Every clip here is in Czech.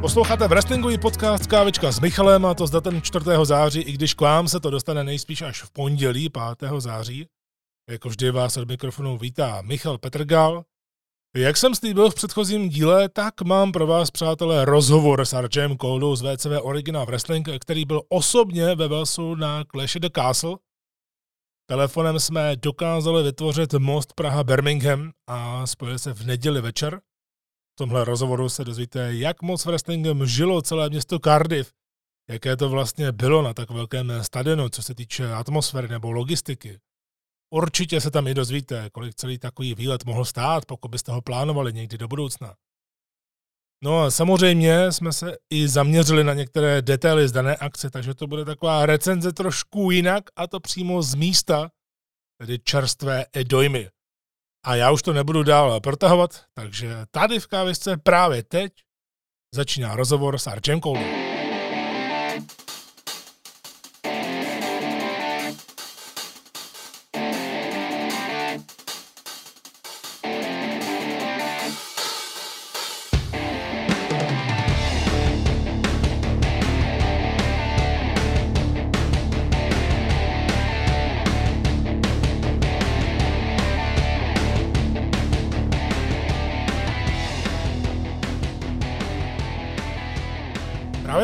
Posloucháte v wrestlingový podcast Kávečka s Michalem, a to s datem 4. září, i když k vám se to dostane nejspíš až v pondělí 5. září. Jako vždy vás od mikrofonu vítá Michal Petrgal. Jak jsem slíbil v předchozím díle, tak mám pro vás, přátelé, rozhovor s Arčem Koudou z VCV Original Wrestling, který byl osobně ve Velsu na Clash of the Castle. Telefonem jsme dokázali vytvořit most Praha-Birmingham a spojili se v neděli večer. V tomhle rozhovoru se dozvíte, jak moc wrestlingem žilo celé město Cardiff, jaké to vlastně bylo na tak velkém stadionu, co se týče atmosféry nebo logistiky. Určitě se tam i dozvíte, kolik celý takový výlet mohl stát, pokud byste ho plánovali někdy do budoucna. No a samozřejmě jsme se i zaměřili na některé detaily z dané akce, takže to bude taková recenze trošku jinak, a to přímo z místa, tedy čerstvé dojmy. A já už to nebudu dál protahovat, takže tady v Kávečce právě teď začíná rozhovor s Arčem Koudou.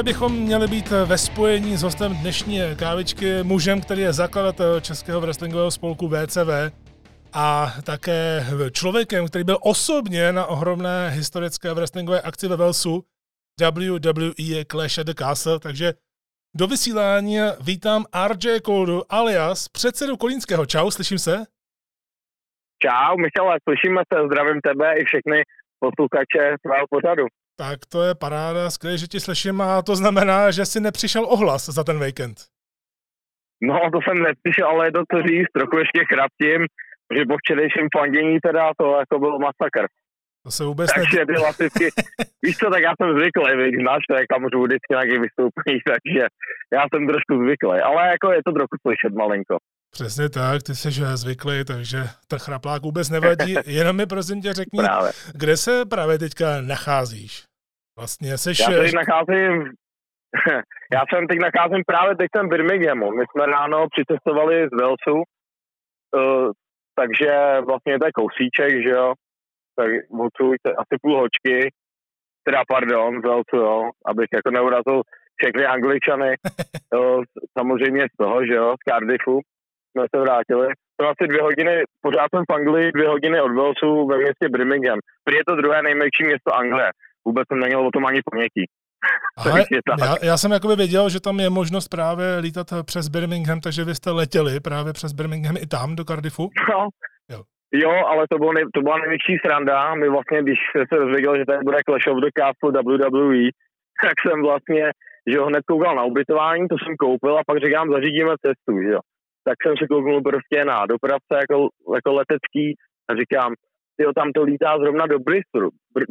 Bychom měli být ve spojení s hostem dnešní Kávečky, mužem, který je zakladatel Českého wrestlingového spolku VCW a také člověkem, který byl osobně na ohromné historické wrestlingové akci ve Walesu WWE Clash at the Castle. Takže do vysílání vítám Arče Koudu, alias předsedu Kolínského. Čau, slyším se? Čau, Michale, slyšíme se, zdravím tebe i všechny posluchače tvého pořadu. Tak to je paráda, skvělé, že ti slyším, a to znamená, že jsi nepřišel ohlas za ten víkend. No, to jsem nepřišel, ale je to co říct, trochu ještě chraptím, že po včerejším fandění teda to jako bylo masakr. To se vůbec takže ty lasicky, víš co, tak já jsem zvyklý, víš, znáš, to je kamořů vždycky nějaký vystoupení, takže já jsem trošku zvyklý, ale jako je to trochu slyšet malinko. Přesně tak, ty jsi zvyklý, takže ten chraplák vůbec nevadí. Jenom mi prosím tě řekni, kde se právě teďka nacházíš? Vlastně jsi... Já se teď nacházím právě teď v Birminghamu. My jsme ráno přicestovali z Walesu, takže vlastně to je kousíček, že jo? Tak odsud asi půl hočky, teda pardon, z Walesu, jo, abych jako neurazil všechny Angličany, samozřejmě z toho, že jo, z Cardiffu. Jsme se vrátili. To asi 2 hodiny, pořád jsem v Anglii, 2 hodiny od Walesu ve městě Birmingham. Prý je to druhé nejmenší město Anglie. Vůbec jsem neměl o tom ani paměti. Já jsem jakoby věděl, že tam je možnost právě lítat přes Birmingham, takže vy jste letěli právě přes Birmingham i tam do Cardiffu? No. Jo, ale to byla největší sranda. My vlastně, když jsem se rozvěděl, že tady bude Clash of the Castle WWE, tak jsem vlastně, že jo, hned koukal na ubytování, to jsem koupil a pak říkám, zařídíme cestu, že jo. Tak jsem se kouknul prostě na dopravce jako letecký a říkám, tyjo, tam to lítá zrovna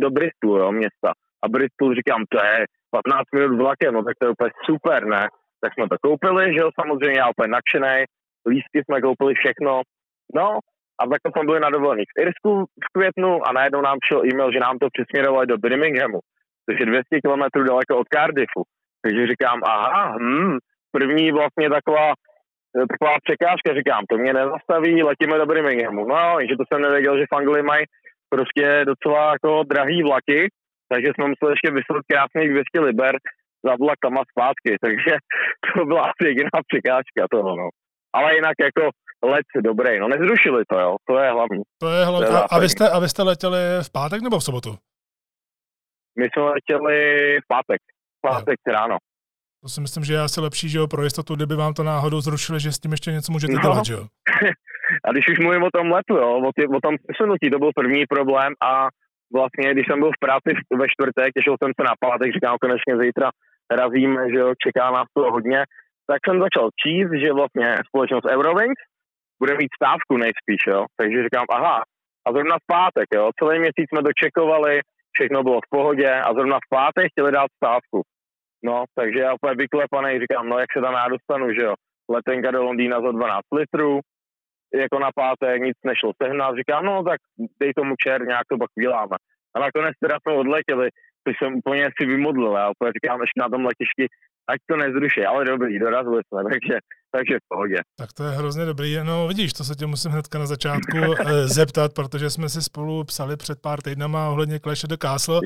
do Bristolu, jo, města. A Bristol, říkám, to je 15 minut vlakem, no tak to je úplně super, ne? Tak jsme to koupili, že jo, samozřejmě já úplně nadšenej, lístky jsme koupili všechno, no a tak jsme byli na dovolený v Irsku v květnu a najednou nám přišel e-mail, že nám to přesměrovali do Birminghamu, což je 200 kilometrů daleko od Cardiffu. Takže říkám, první vlastně taková překážka, říkám, to mě nezastaví, letíme do Birminghamu. No, jenže to jsem nevěděl, že v Anglii mají prostě docela jako drahý vlaky, takže jsme museli ještě vyslat krásných 200 liber za vlakama zpátky, takže to byla asi jediná překážka toho, no. Ale jinak jako let dobrý, no nezrušili to, jo, to je hlavní. A vy jste letěli v pátek nebo v sobotu? My jsme letěli v pátek ráno. To si myslím, že je asi lepší, že jo, pro jistotu, kdyby vám to náhodou zrušili, že s tím ještě něco můžete dělat, že jo? A když už mluvím o tom letu, jo, o tom přesunutí, to byl první problém a vlastně, když jsem byl v práci ve čtvrtek, těšil jsem se na pátek, říkám, konečně zítra razím, že jo, čeká nás to hodně, tak jsem začal číst, že vlastně společnost Eurowings bude mít stávku nejspíš, jo. Takže říkám, aha, a zrovna v pátek, jo, celý měsíc jsme dočekovali, všechno bylo v pohodě a zrovna v pátek chtěli dát stávku. No, takže já úplně vyklepanej říkám, no jak se tam já dostanu, že jo. Letenka do Londýna za 12 litrů, jako na pátek, nic nešlo sehnat, říkám, no tak dej tomu čer, nějak to pak vyláme. A nakonec teda jsme odletěli, což jsem úplně si vymodlil, já úplně říkám, ještě na tom letišti, ať to nezruší, ale dobrý, dorazili jsme, takže v pohodě. Tak to je hrozně dobrý, no vidíš, to se tě musím hnedka na začátku zeptat, protože jsme si spolu psali před pár týdnama ohledně Clash of the Castle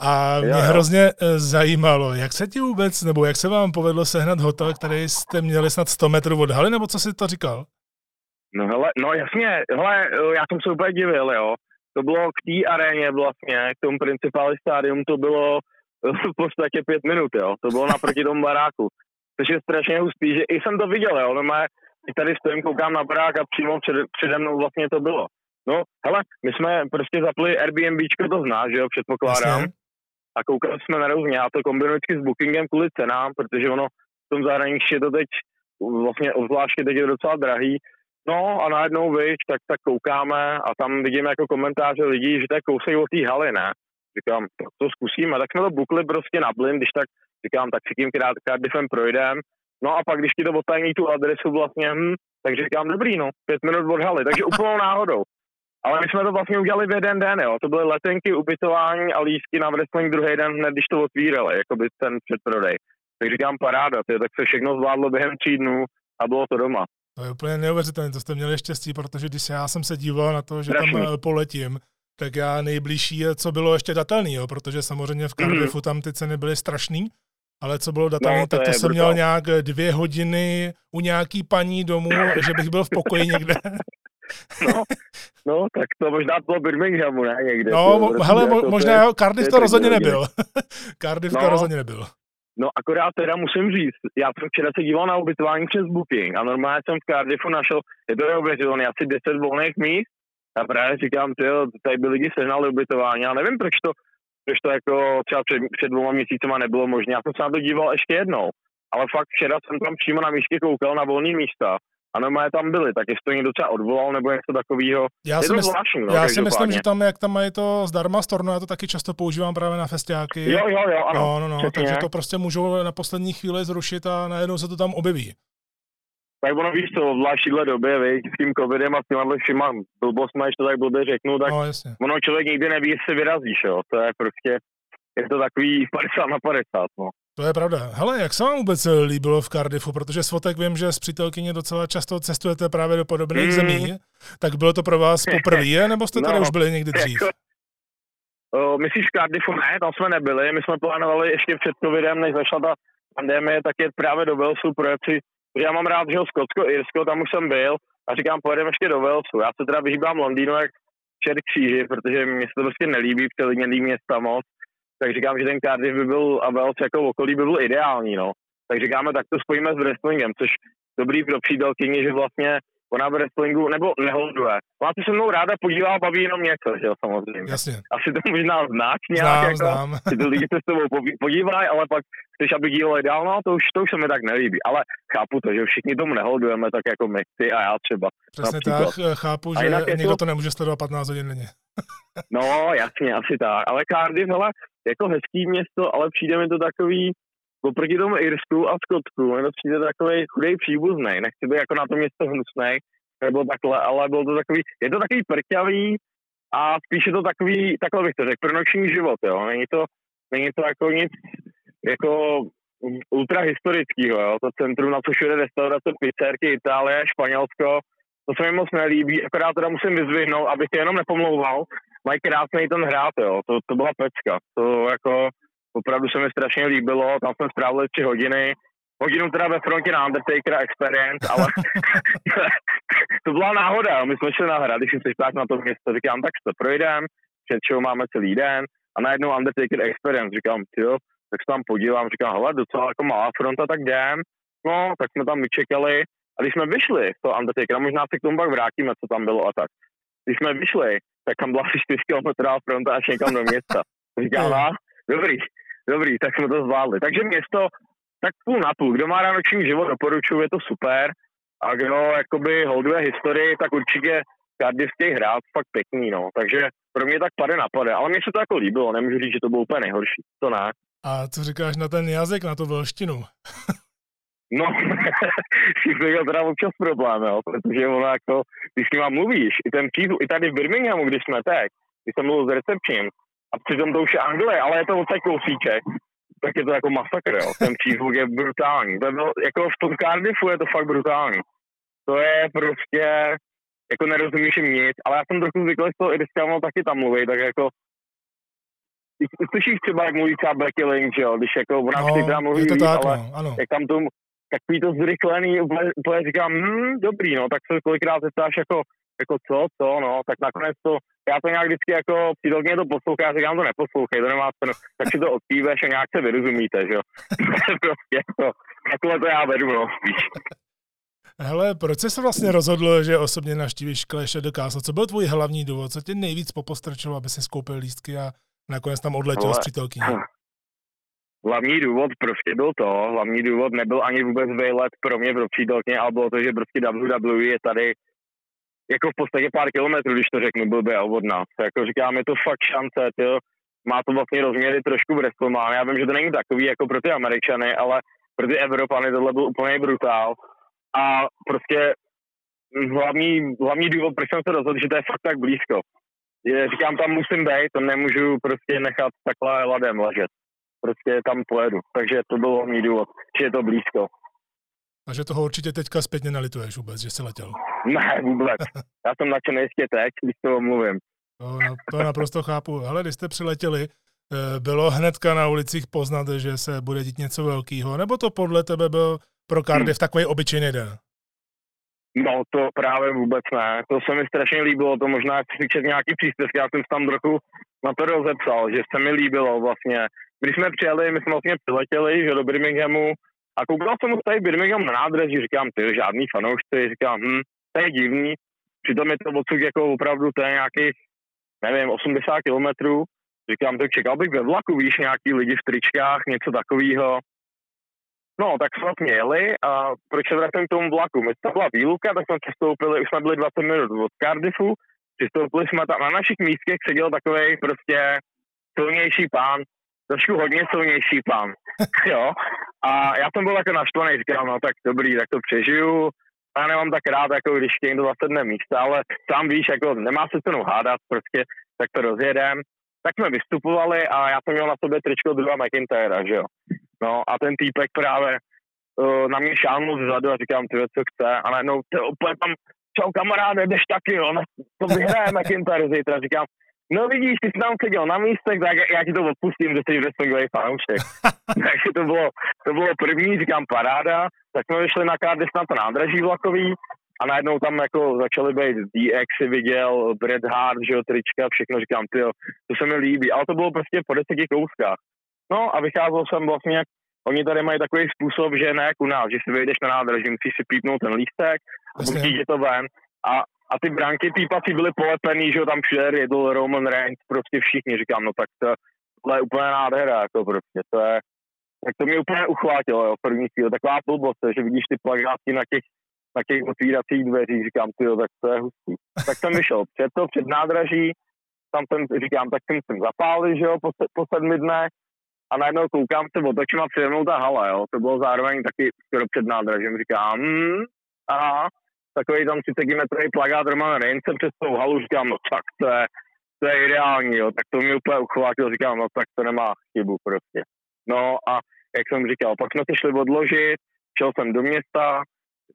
a mě hrozně zajímalo, jak se ti vůbec, nebo jak se vám povedlo sehnat hotel, který jste měli snad 100 metrů od haly, nebo co jsi to říkal? No hele, no jasně, hele, já jsem se úplně divil, jo. To bylo k té aréně vlastně, k tomu Principali Stadium, to bylo v podstatě 5 minut, jo. To bylo naproti tomu baráku. Což je strašně hustý, že i jsem to viděl, jo. No má, tady stojím, koukám na barák a přímo přede mnou vlastně to bylo. No, hele, my jsme prostě zapli Airbnbčko, to znáš, že jo, předpokládám. Jasně. A koukali jsme na různě, já to kombinuji s bookingem kvůli cenám, protože ono v tom zahraničí je to teď vlastně obzvláště teď je docela drahý. No a najednou víš, tak koukáme a tam vidíme jako komentáře lidí, že tak kousejí od té haly, ne? Říkám, to zkusíme, tak jsme to bukli prostě na blin, když tak, říkám, tak si tím Cardiffem projdem, no a pak když ti to odtajní tu adresu vlastně, tak říkám, dobrý no, 5 minut od haly, takže úplnou náhodou. Ale my jsme to vlastně udělali v jeden den, jo, to byly letenky, ubytování a lístky na wrestling druhý den hned, když to otvírali, jakoby ten předprodej. Tak říkám, paráda, tě, tak se všechno zvládlo během 3 dnů a bylo to doma. To je úplně neuvěřitelné, to jste měli štěstí, protože když já jsem se díval na to, že tam poletím, tak já nejbližší, co bylo ještě datelný, jo, protože samozřejmě v Cardiffu tam ty ceny byly strašný, ale co bylo datelné, no, tak to jsem měl nějak 2 hodiny u nějaký paní domů, že bych byl v pokoji někde. No, tak to možná bylo Birminghamu, ne, někde. No, hele, možná Cardiff to rozhodně nebyl. Cardiff to rozhodně nebyl. No akorát teda musím říct, já jsem včera se díval na ubytování přes booking a normálně jsem v Cardiffu našel, je to neuvěřitelné, asi 10 volných míst a právě říkám, že tady by lidi sehnali ubytování, já nevím, proč to jako třeba před 2 měsícima nebylo možné, já jsem se na to díval ještě jednou, ale fakt včera jsem tam přímo na místě koukal na volné místa. Ano, má tam byli, tak jestli to někdo třeba odvolal nebo něco takového. Já si, myslím, že tam, jak tam mají to zdarma storno, já to taky často používám právě na festiáky. Jo, ano. No, takže to prostě můžou na poslední chvíli zrušit a najednou se to tam objeví. Tak ono víš co, v dnešní době, víš, s tím covidem a s těma všima blbostma, když to tak blbě řeknu, tak no, ono člověk nikdy neví, jestli vyrazíš, jo. To je prostě, je to takový 50/50, no. To je pravda. Hele, jak se vám vůbec líbilo v Cardiffu, protože s fotek vím, že s přítelkyně docela často cestujete právě do podobných zemí, tak bylo to pro vás poprvé, nebo jste tady už byli někdy dřív? Myslíš v Cardiffu? Ne, tam jsme nebyli, my jsme plánovali ještě před covidem, než zašla ta pandemie, tak je právě do Walesu projet si, já mám rád, že Skotsko, Irsko, tam už jsem byl a říkám, pojedeme ještě do Walesu. Já se teda vyhýbám Londýnu jak čert kříži, protože mně se to prostě nelíbí, přelidněný města moc. Tak říkám, že ten Cardiff by byl a Wales jako okolí by byl ideální, no. Tak říkáme, tak to spojíme s wrestlingem, což dobrý pro přítelkyni, že vlastně ona v wrestlingu, nebo neholduje. Ona se mnou ráda podívá, baví jenom něco, že jo, samozřejmě. Jasně. Asi to možná znáč nějak, znám. Jako, ty lidi se s tebou podívají, ale pak chceš, aby dílo dál, no to už se mi tak nelíbí. Ale chápu to, že všichni tomu neholdujeme, tak jako my, ty a já třeba. Přesně tak, chápu, že někdo to nemůže sledovat 15 hodin denně. No, jasně, asi tak. Ale Cardiff, hele, jako hezký město, ale přijde mi to takový, oproti tomu Irsku a Skotsku, to přijde takový chudej příbuznej, nechci být jako na to město hnusnej, nebo takhle, ale bylo to takový, je to takový prťavý a spíše to takový, takhle bych to řekl, prnoční život, jo, není to jako nic, jako ultra historickýho, jo, to centrum, na což jde restaurace, pizzerky, Itálie, Španělsko, to se mi moc nelíbí, akorát teda musím vyzvihnout, abych je jenom nepomlouval, mají krásnej ten hrát, jo, to byla pecka, to jako opravdu se mi strašně líbilo, tam jsme strávili 3 hodiny teda ve frontě na Undertakera Experience, ale to byla náhoda, jo. My jsme šli na hrad, když jsi tak na to město, říkám, tak se projdeme, před show máme celý den a najednou Undertaker Experience, říkám, jo, tak se tam podívám, říkám, hele, docela jako malá fronta, tak jdem, no, tak jsme tam vyčekali a když jsme vyšli z toho Undertakera, možná se k tomu pak vrátíme, co tam bylo a tak, když jsme vyšli, tak tam byla asi 4 kilometrová fronta až někam do města. Říkám, dobrý, tak jsme to zvládli. Takže město tak půl na půl. Kdo má ránoční život, doporučuji, je to super. A kdo jakoby holduje historii, tak určitě Cardiff chtějí hrát fakt pěkný, no. Takže pro mě tak pade na pade, ale mně se to jako líbilo, nemůžu říct, že to bylo úplně nejhorší, to ne. A co říkáš na ten jazyk, na tu velštinu? No, všichni měl teda občas problém, jo, protože ono jako, když s nima mluvíš, i ten přízvuk, i tady v Birminghamu, když jsme teď, když jsem mluvil s recepčním, a přitom to už je Anglie, ale je to odsaď kousíček, tak je to jako masakr, jo, ten přízvuk je brutální, to bylo, jako v tom Cardiffu je to fakt brutální, to je prostě, jako nerozumíš jim nic, ale já jsem trochu zvyklý z toho, i když jsem taky tam mluvit, tak jako slyšíš třeba, jak mluví třeba Becky Lynch, jo, když jako v rámci no, tam mluví víc, tak, ale no, jak tam tomu takový to zrychlený, úplně říkám, dobrý, no, tak se kolikrát zeptáš jako co, no, tak nakonec to, já to nějak vždycky jako přítelkyně to poslouchá, já říkám, to neposlouchej, to nemá cenu, tak si to odpíveš a nějak se vyrozumíte, že jo. Prostě to, takhle to já vedu, no, spíš. Hele, proč jsi se vlastně rozhodl, že osobně navštívíš Clash of the Castle? Co byl tvůj hlavní důvod? Co tě nejvíc popostrčilo, aby si skoupil lístky a nakonec tam odletěl s přítelkyní? Hlavní důvod prostě byl to. Hlavní důvod nebyl ani vůbec výlet pro mě pro přítelkyně, ale bylo to, že prostě WWE je tady jako v podstatě pár kilometrů, když to řeknu, byl by od nás. Jako říkám, je to fakt šance, tyjo. Má to vlastně rozměry trošku WrestleMania. Já vím, že to není takový jako pro ty Američany, ale pro ty Evropany tohle byl úplně brutál. A prostě hlavní důvod, proč jsem se rozhodl, že to je fakt tak blízko. Říkám, tam musím být, to nemůžu prostě nechat takhle ladem ležet. Prostě tam pojedu. Takže to byl hlavní důvod, že je to blízko. Takže toho určitě teďka zpětně nelituješ vůbec, že jsi letěl. Ne, vůbec. Já jsem nadšený ještě teď, když toho mluvím. To naprosto chápu. Hele, když jste přiletěli, bylo hnedka na ulicích poznat, že se bude dít něco velkého, nebo to podle tebe byl pro Cardiff takový obyčejný den? No, to právě vůbec ne. To se mi strašně líbilo, to možná přičet nějaký příspěvky, já jsem tam trochu na to rozepsal, že se mi líbilo vlastně. Když jsme přijeli, my jsme vlastně přiletěli, že do Birminghamu, a koukal jsem už tady Birmingham na nádraží, říkám, ty žádný fanoušci, říkám, to je divný, přitom je to odsud jako opravdu, to je nějakých, nevím, 80 kilometrů, říkám, to čekal bych ve vlaku, víš, nějaký lidi v tričkách, něco takového. No, tak jsme vlastně jeli a proč se vrátím k tomu vlaku? My to byla výluka, tak jsme přistoupili, už jsme byli 20 minut od Cardiffu, přistoupili jsme tam, na našich místech seděl takovej prostě silnější pán, trošku hodně silnější pán, jo. A já jsem byl jako naštvaný, říkal, no tak dobrý, tak to přežiju, já nemám tak rád, jako když tě někdo zasedne místa, ale sám víš, jako nemá se cenu hádat, prostě, tak to rozjedem. Tak jsme vystupovali a já jsem měl na sobě tričko Drewa McIntyra, že jo. No a ten týpek právě na mě šánul zezadu a říkám, ty co chce, a najednou, ty úplně tam, čau kamaráde, jdeš taky, jo, to vyhraje McIntyre zítra, říkám, no vidíš, ty jsi tam seděl na místech, tak já ti to odpustím, že jsi wrestlingový fanoušek. Takže to bylo první, říkám, paráda, tak jsme vyšli na Cardiff na to nádraží vlakový a najednou tam jako začaly být DX, si viděl, Bret Hart, že jo, trička, všechno, říkám, ty jo, to se mi líbí, ale to bylo prostě po 10 kouskách. No a vycházel jsem vlastně, oni tady mají takový způsob, že ne jak u nás, že si vyjdeš na nádraží, musíš si pípnout ten lístek a pustíš to ven. A ty branky týpací byly polepený, že jo, tam všude Riddle, Roman Reigns, prostě všichni, říkám, no tak to je úplně nádhera, jako prostě, to je, tak to mě úplně uchvátilo, jo, první chvíli, taková blbost, že vidíš ty plakátky na těch otvíracích dveřích, říkám, tyjo, tak to je hustý. Tak jsem vyšel před nádraží, tam jsem, říkám, tak jsem zapálil, že jo, po 7 dnech, a najednou koukám se otočím a přede mnou ta hala, jo, to bylo zároveň taky skoro před nádražem, říkám, aha, takový tam 30metrový plakát Roman Reigns přes tou halu, říkám, no tak to je ideální, jo, tak to mě úplně uchvátilo, říkám, no tak to nemá chybu prostě. No a jak jsem říkal, pak jsme se šli odložit, šel jsem do města,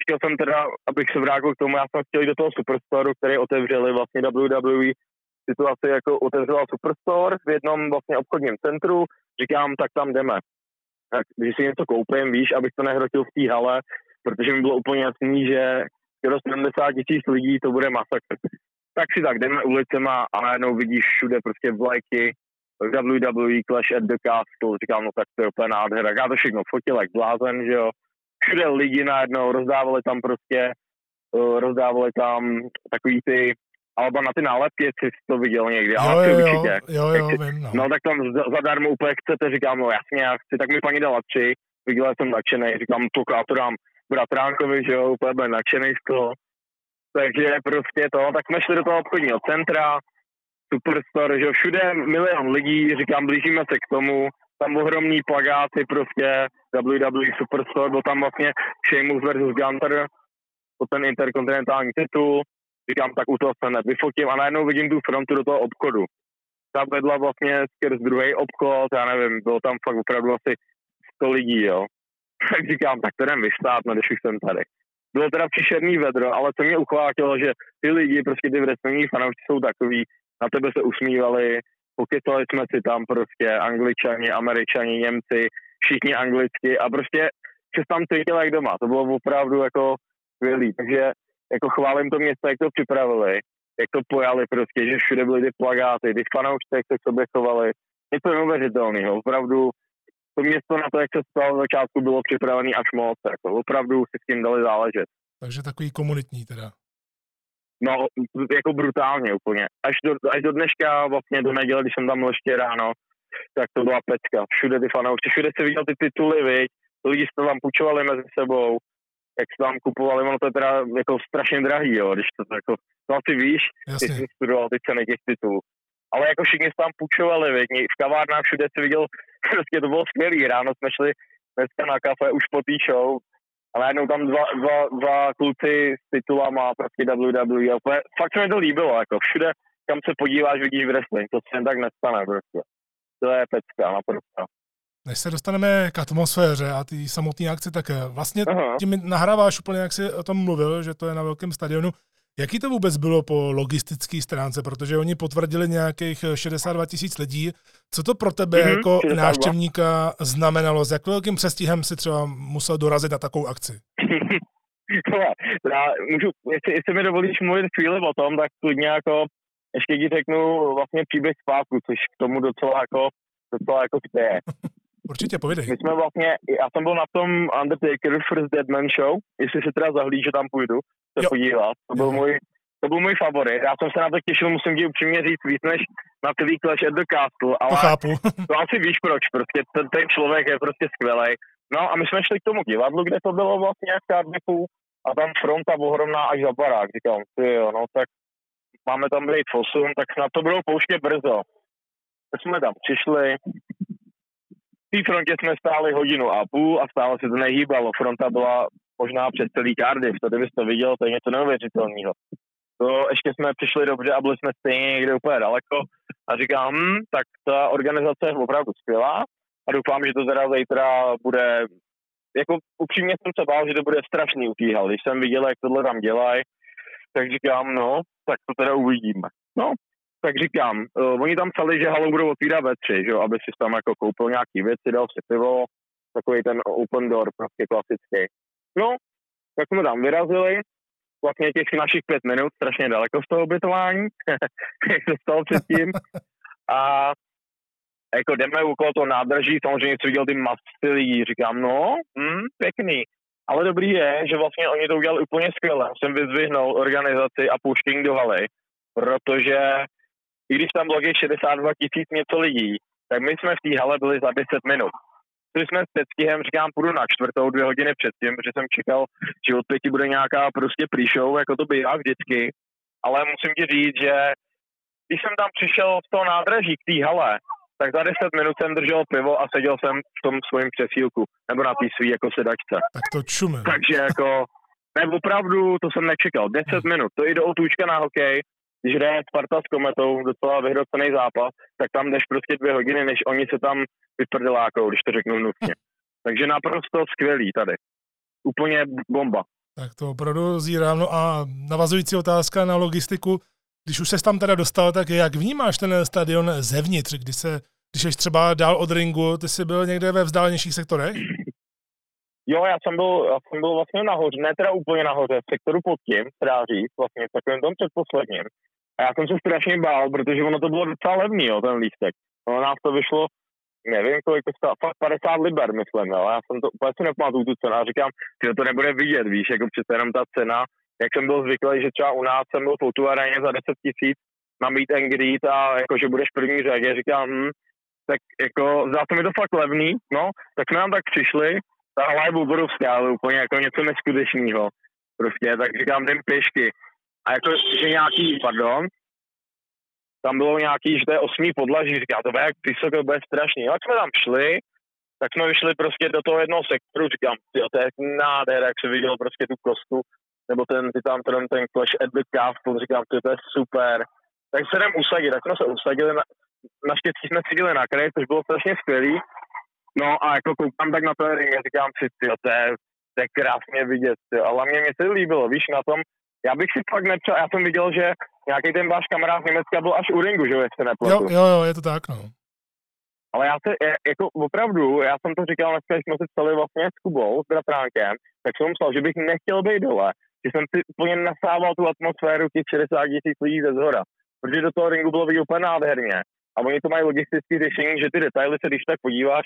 chtěl jsem teda, abych se vrátil k tomu, já jsem chtěl jít do toho Superstoru, který otevřeli vlastně WWE, situaci jako otevřela Superstore v jednom vlastně obchodním centru, říkám, tak tam jdeme. Tak, když si něco koupím, víš, abych to nehrotil v té hale, protože mi bylo úplně jasný, že do 70 000 lidí to bude masakr. Tak si tak jdeme ulicema a najednou vidíš všude prostě vlajky, WWE, Clash at the Castle, říkám, no tak to je úplně nádhera. Já to všechno fotil jak blázen, že jo. Všude lidi najednou rozdávali tam takový ty, alba na ty nálepky, jestli jsi to viděl někdy, ale ty určitě. No tak tam zadarmo úplně chcete, říkám, no jasně, já chci, tak mi paní dala 3, viděl jsem nadšenej, říkám, to já to dám bratránkovi, že jo, úplně byl nadšenej z toho. Takže prostě to, tak jsme šli do toho obchodního centra, Superstore, že jo, všude milion lidí, říkám, blížíme se k tomu, tam ohromní plakáty prostě, WWE Superstore, byl tam vlastně Sheamus versus Gunther, to ten interkontinentální titul, říkám, tak u toho se hned vyfotím a najednou vidím tu frontu do toho obchodu. Ta vedla vlastně skrz druhý obchod, já nevím, bylo tam fakt opravdu asi 100 lidí, jo. Tak říkám, tak to jdem vystát, no, když už jsem tady. Bylo teda příšerný vedro, ale co mě uchvátilo, že ty lidi, prostě ty wrestlingoví fanoušci jsou takový, na tebe se usmívali, pokytali jsme si tam prostě Angličani, Američani, Němci, všichni anglicky a prostě se tam cítila jak doma, to bylo opravdu jako skvělý, takže jako chválím to město, jak to připravili, jak to pojali prostě, že všude byly ty plakáty, ty fanoušci, jak se k sobě chovali, něco neuvěřitelného, opravdu to město na to, jak se stalo v začátku, bylo připravené až moc, jako opravdu si s tím dali záležet. Takže takový komunitní teda. No, jako brutálně úplně. Až do dneška, vlastně do neděle, když jsem tam byl ještě ráno, tak to byla pecka. Všude ty fanoušci, všude se viděl ty tituly, viď? Lidi se to tam půjčovali mezi sebou, jak se tam kupovali, ono to je teda jako strašně drahý, jo, když to jako, to asi víš, když jsem studoval ty ceny těch titulů. Ale jako všichni se tam půjčovali, viď? V kavárnách všude se viděl, prostě to bylo skvělý, ráno jsme šli dneska na kafe už po té show, a najednou tam dva kluci s titulama prostě WWE. Fakt se mi to líbilo, jako všude, kam se podíváš, vidíš wrestling, to se jen tak nestane prostě. To je pecka, naprosto. Než se dostaneme k atmosféře a ty samotné akce, tak vlastně tím nahráváš úplně, jak jsi o tom mluvil, že to je na velkém stadionu. Jaký to vůbec bylo po logistické stránce, protože oni potvrdili nějakých 62 000 lidí. Co to pro tebe jako návštěvníka znamenalo? S jak velkým přestihem si třeba musel dorazit na takovou akci? Já můžu, jestli mi dovolíš mluvit chvíli o tom, tak klidně jako ještě ti řeknu vlastně příběh zpátku, což k tomu docela jako chtěje. Určitě, povědej. My jsme vlastně, já jsem byl na tom Undertaker First Dead Man Show, jestli se teda zahlíd, že tam půjdu se podívat. To byl můj favorit. Já jsem se na to těšil, musím ti upřímně říct, víc než na celý Clash of the Castle. Ale to chápu. To asi víš proč, prostě ten člověk je prostě skvělej. No a my jsme šli k tomu divadlu, kde to bylo vlastně v Cardiffu a tam fronta ohromná až za barák. Říkám, tyjo, no tak máme tam být v 8, tak snad to budou pouště brzo. Tak jsme tam přišli. V té frontě jsme stáli hodinu a půl a stále se to nehýbalo. Fronta byla možná přes celý Cardiff, to kdybys to viděl, to je něco neuvěřitelného. To ještě jsme přišli dobře a byli jsme stejně někde úplně daleko a říkám, tak ta organizace je opravdu skvělá a doufám, že to teda zítra bude, jako upřímně jsem se bál, že to bude strašný utíhal. Když jsem viděl, jak tohle tam dělají, tak říkám, no, tak to teda uvidíme. No. Tak říkám, oni tam psali, že halou budou otvírat ve 3, že jo, aby si tam jako koupil nějaký věci, dal si pivo, takový ten open door, prostě klasický. No, tak jsme tam vyrazili, vlastně těch našich 5 minut, strašně daleko z toho ubytování, jak se stalo předtím. A jako jdeme okolo toho nádraží, samozřejmě co viděl ty masy lidí, říkám, no, pěkný. Ale dobrý je, že vlastně oni to udělali úplně skvěle. Jsem vyzvihnul organizaci a pushing do haly, protože i když tam bylo 62 000 něco lidí, tak my jsme v té hale byli za 10 minut. Když jsme s předstihem, říkám, půjdu na 4, 2 hodiny předtím, protože jsem čekal, že od 5 bude nějaká prostě pre-show, jako to bývá vždycky. Ale musím ti říct, že když jsem tam přišel z toho nádraží k té hale, tak za 10 minut jsem držel pivo a seděl jsem v tom svojím přesílku, nebo na té svý jako sedačce. Tak to čume. Takže jako, ne, opravdu to jsem nečekal, 10 minut, to je do otůčka na hokej. Když hraje Sparta s Kometou, docela vyhrocený zápas, tak tam jdeš prostě 2 hodiny, než oni se tam vyprdelákou, když to řeknu nutně. Takže naprosto skvělý tady. Úplně bomba. Tak to opravdu zírám. No a navazující otázka na logistiku. Když už ses tam teda dostal, tak jak vnímáš ten stadion zevnitř, když jsi třeba dál od ringu, ty jsi byl někde ve vzdálenějších sektorech? Jo, já jsem byl vlastně nahoře, ne teda úplně nahoře, v sektoru pod tím, teda říct, vlastně v takovém tom předposledním. A já jsem se strašně bál, protože ono to bylo docela levný, jo, ten lístek. Ono nás to vyšlo, nevím, kolik to stálo, 50 liber, myslím, jo. Já jsem to úplně si nepamatuju tu cenu a říkám, že to nebude vidět, víš, jako přece jenom ta cena, jak jsem byl zvyklý, že třeba u nás jsem byl v Outu aréně za 10 000 na meet and greet a jakože budeš první řadě, říkám, tak jako, zdá se mi to fakt levný, no, tak jsme nám tak přišli. ta hlájba obrovská, ale úplně jako něco neskutečného. Prostě, tak říkám, jdem pěšky. A jako, že nějaký, pardon, tam bylo nějaký, že to je 8. podlaží, říká, to bude jak vysoko, bude strašný. Jak jsme tam šli, tak jsme vyšli prostě do toho jednoho sektoru, říkám, jo, to je nádhera, jak se viděl prostě tu kostu, nebo ten Clash at the Castle, říkám, to je super. Tak se jdem usadit, tak jsme se usadili, naštěstí jsme seděli na kraji, což bylo strašně skvělý. No a jako koukám tak na ten ring a říkám si, jo, to je krásně vidět, jo. Ale mě se líbilo, víš, na tom, já bych si fakt nepřel, já jsem viděl, že nějaký ten váš kamarád z Německa byl až u ringu, že jestli nepletu. Jo, je to tak, no. Ale jako opravdu, já jsem to říkal dneska, když jsme se psali vlastně s Kubou, s bratránkem, tak jsem myslel, že bych nechtěl být dole, že jsem si úplně nasával tu atmosféru těch 60 000 lidí ze zhora, protože do toho ringu bylo vidět úplně nádherně. A oni to mají logistické řešení, že ty detaily se když tak podíváš,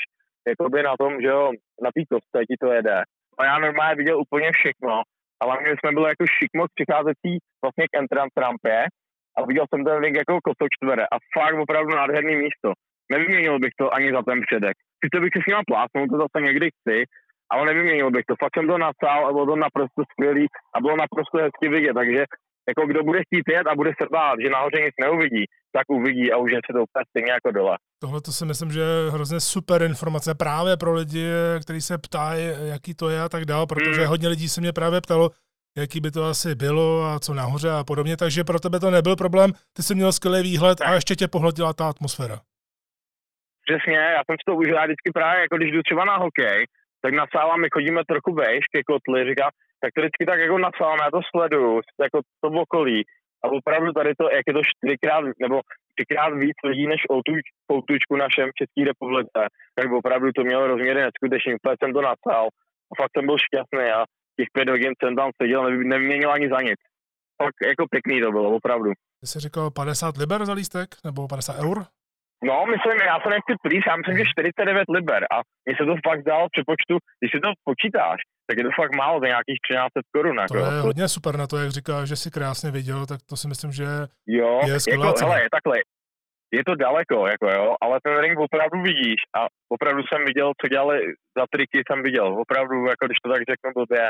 jakoby na tom, že jo, na té kostce ti to jede. A já normálně viděl úplně všechno. A hlavně jsme byli jako šikmo přicházecí vlastně k entrance rampě a viděl jsem ten ring jako koto čtvere a fakt opravdu nádherný místo. Nevyměnil bych to ani za ten předek. Sice bych se s nima plásnul, to zase někdy chci, ale nevyměnil bych to. Fakt jsem to nasál a bylo to naprosto skvělý a bylo naprosto hezky vidět, takže jako kdo bude chtít jet a bude se bát, že nahoře nic neuvidí, tak uvidí a už je se to úplně stejně jako dole. Tohle to si myslím, že je hrozně super informace právě pro lidi, kteří se ptají, jaký to je a tak dál, protože hodně lidí se mě právě ptalo, jaký by to asi bylo a co nahoře a podobně, takže pro tebe to nebyl problém, ty jsi měl skvělý výhled tak. A ještě tě pohltila ta atmosféra. Přesně, já jsem si to užil vždycky právě, jako když jdu třeba na hokej, tak nasávám, my chodíme trochu vejš ke kotli, říká, tak to vždycky tak jako nasávám, já to sleduju, jako to v okolí. A opravdu tady to, jak je to 4x nebo 3x víc lidí než outučku našem České republice, tak opravdu to mělo rozměry neskutečný, úplně jsem to nasál. A fakt jsem byl šťastný a těch 5 hodin jsem tam seděl, neměnil ani za nic. Tak jako pěkný to bylo, opravdu. Ty jsi říkal 50 liber za lístek, nebo 50 eur? No, myslím, já se nechci plíst, já myslím, že 49 liber a mně se to fakt dalo přepočtu, když si to počítáš, tak je to fakt málo, za nějakých 1300 korun. To je hodně super na to, jak říkáš, že si krásně viděl, tak to si myslím, že jo, je skvělá jako, hele, takhle, je to daleko, jako jo, ale ten ring opravdu vidíš a opravdu jsem viděl, co dělali za triky, jsem viděl, opravdu, jako když to tak řeknu, to je,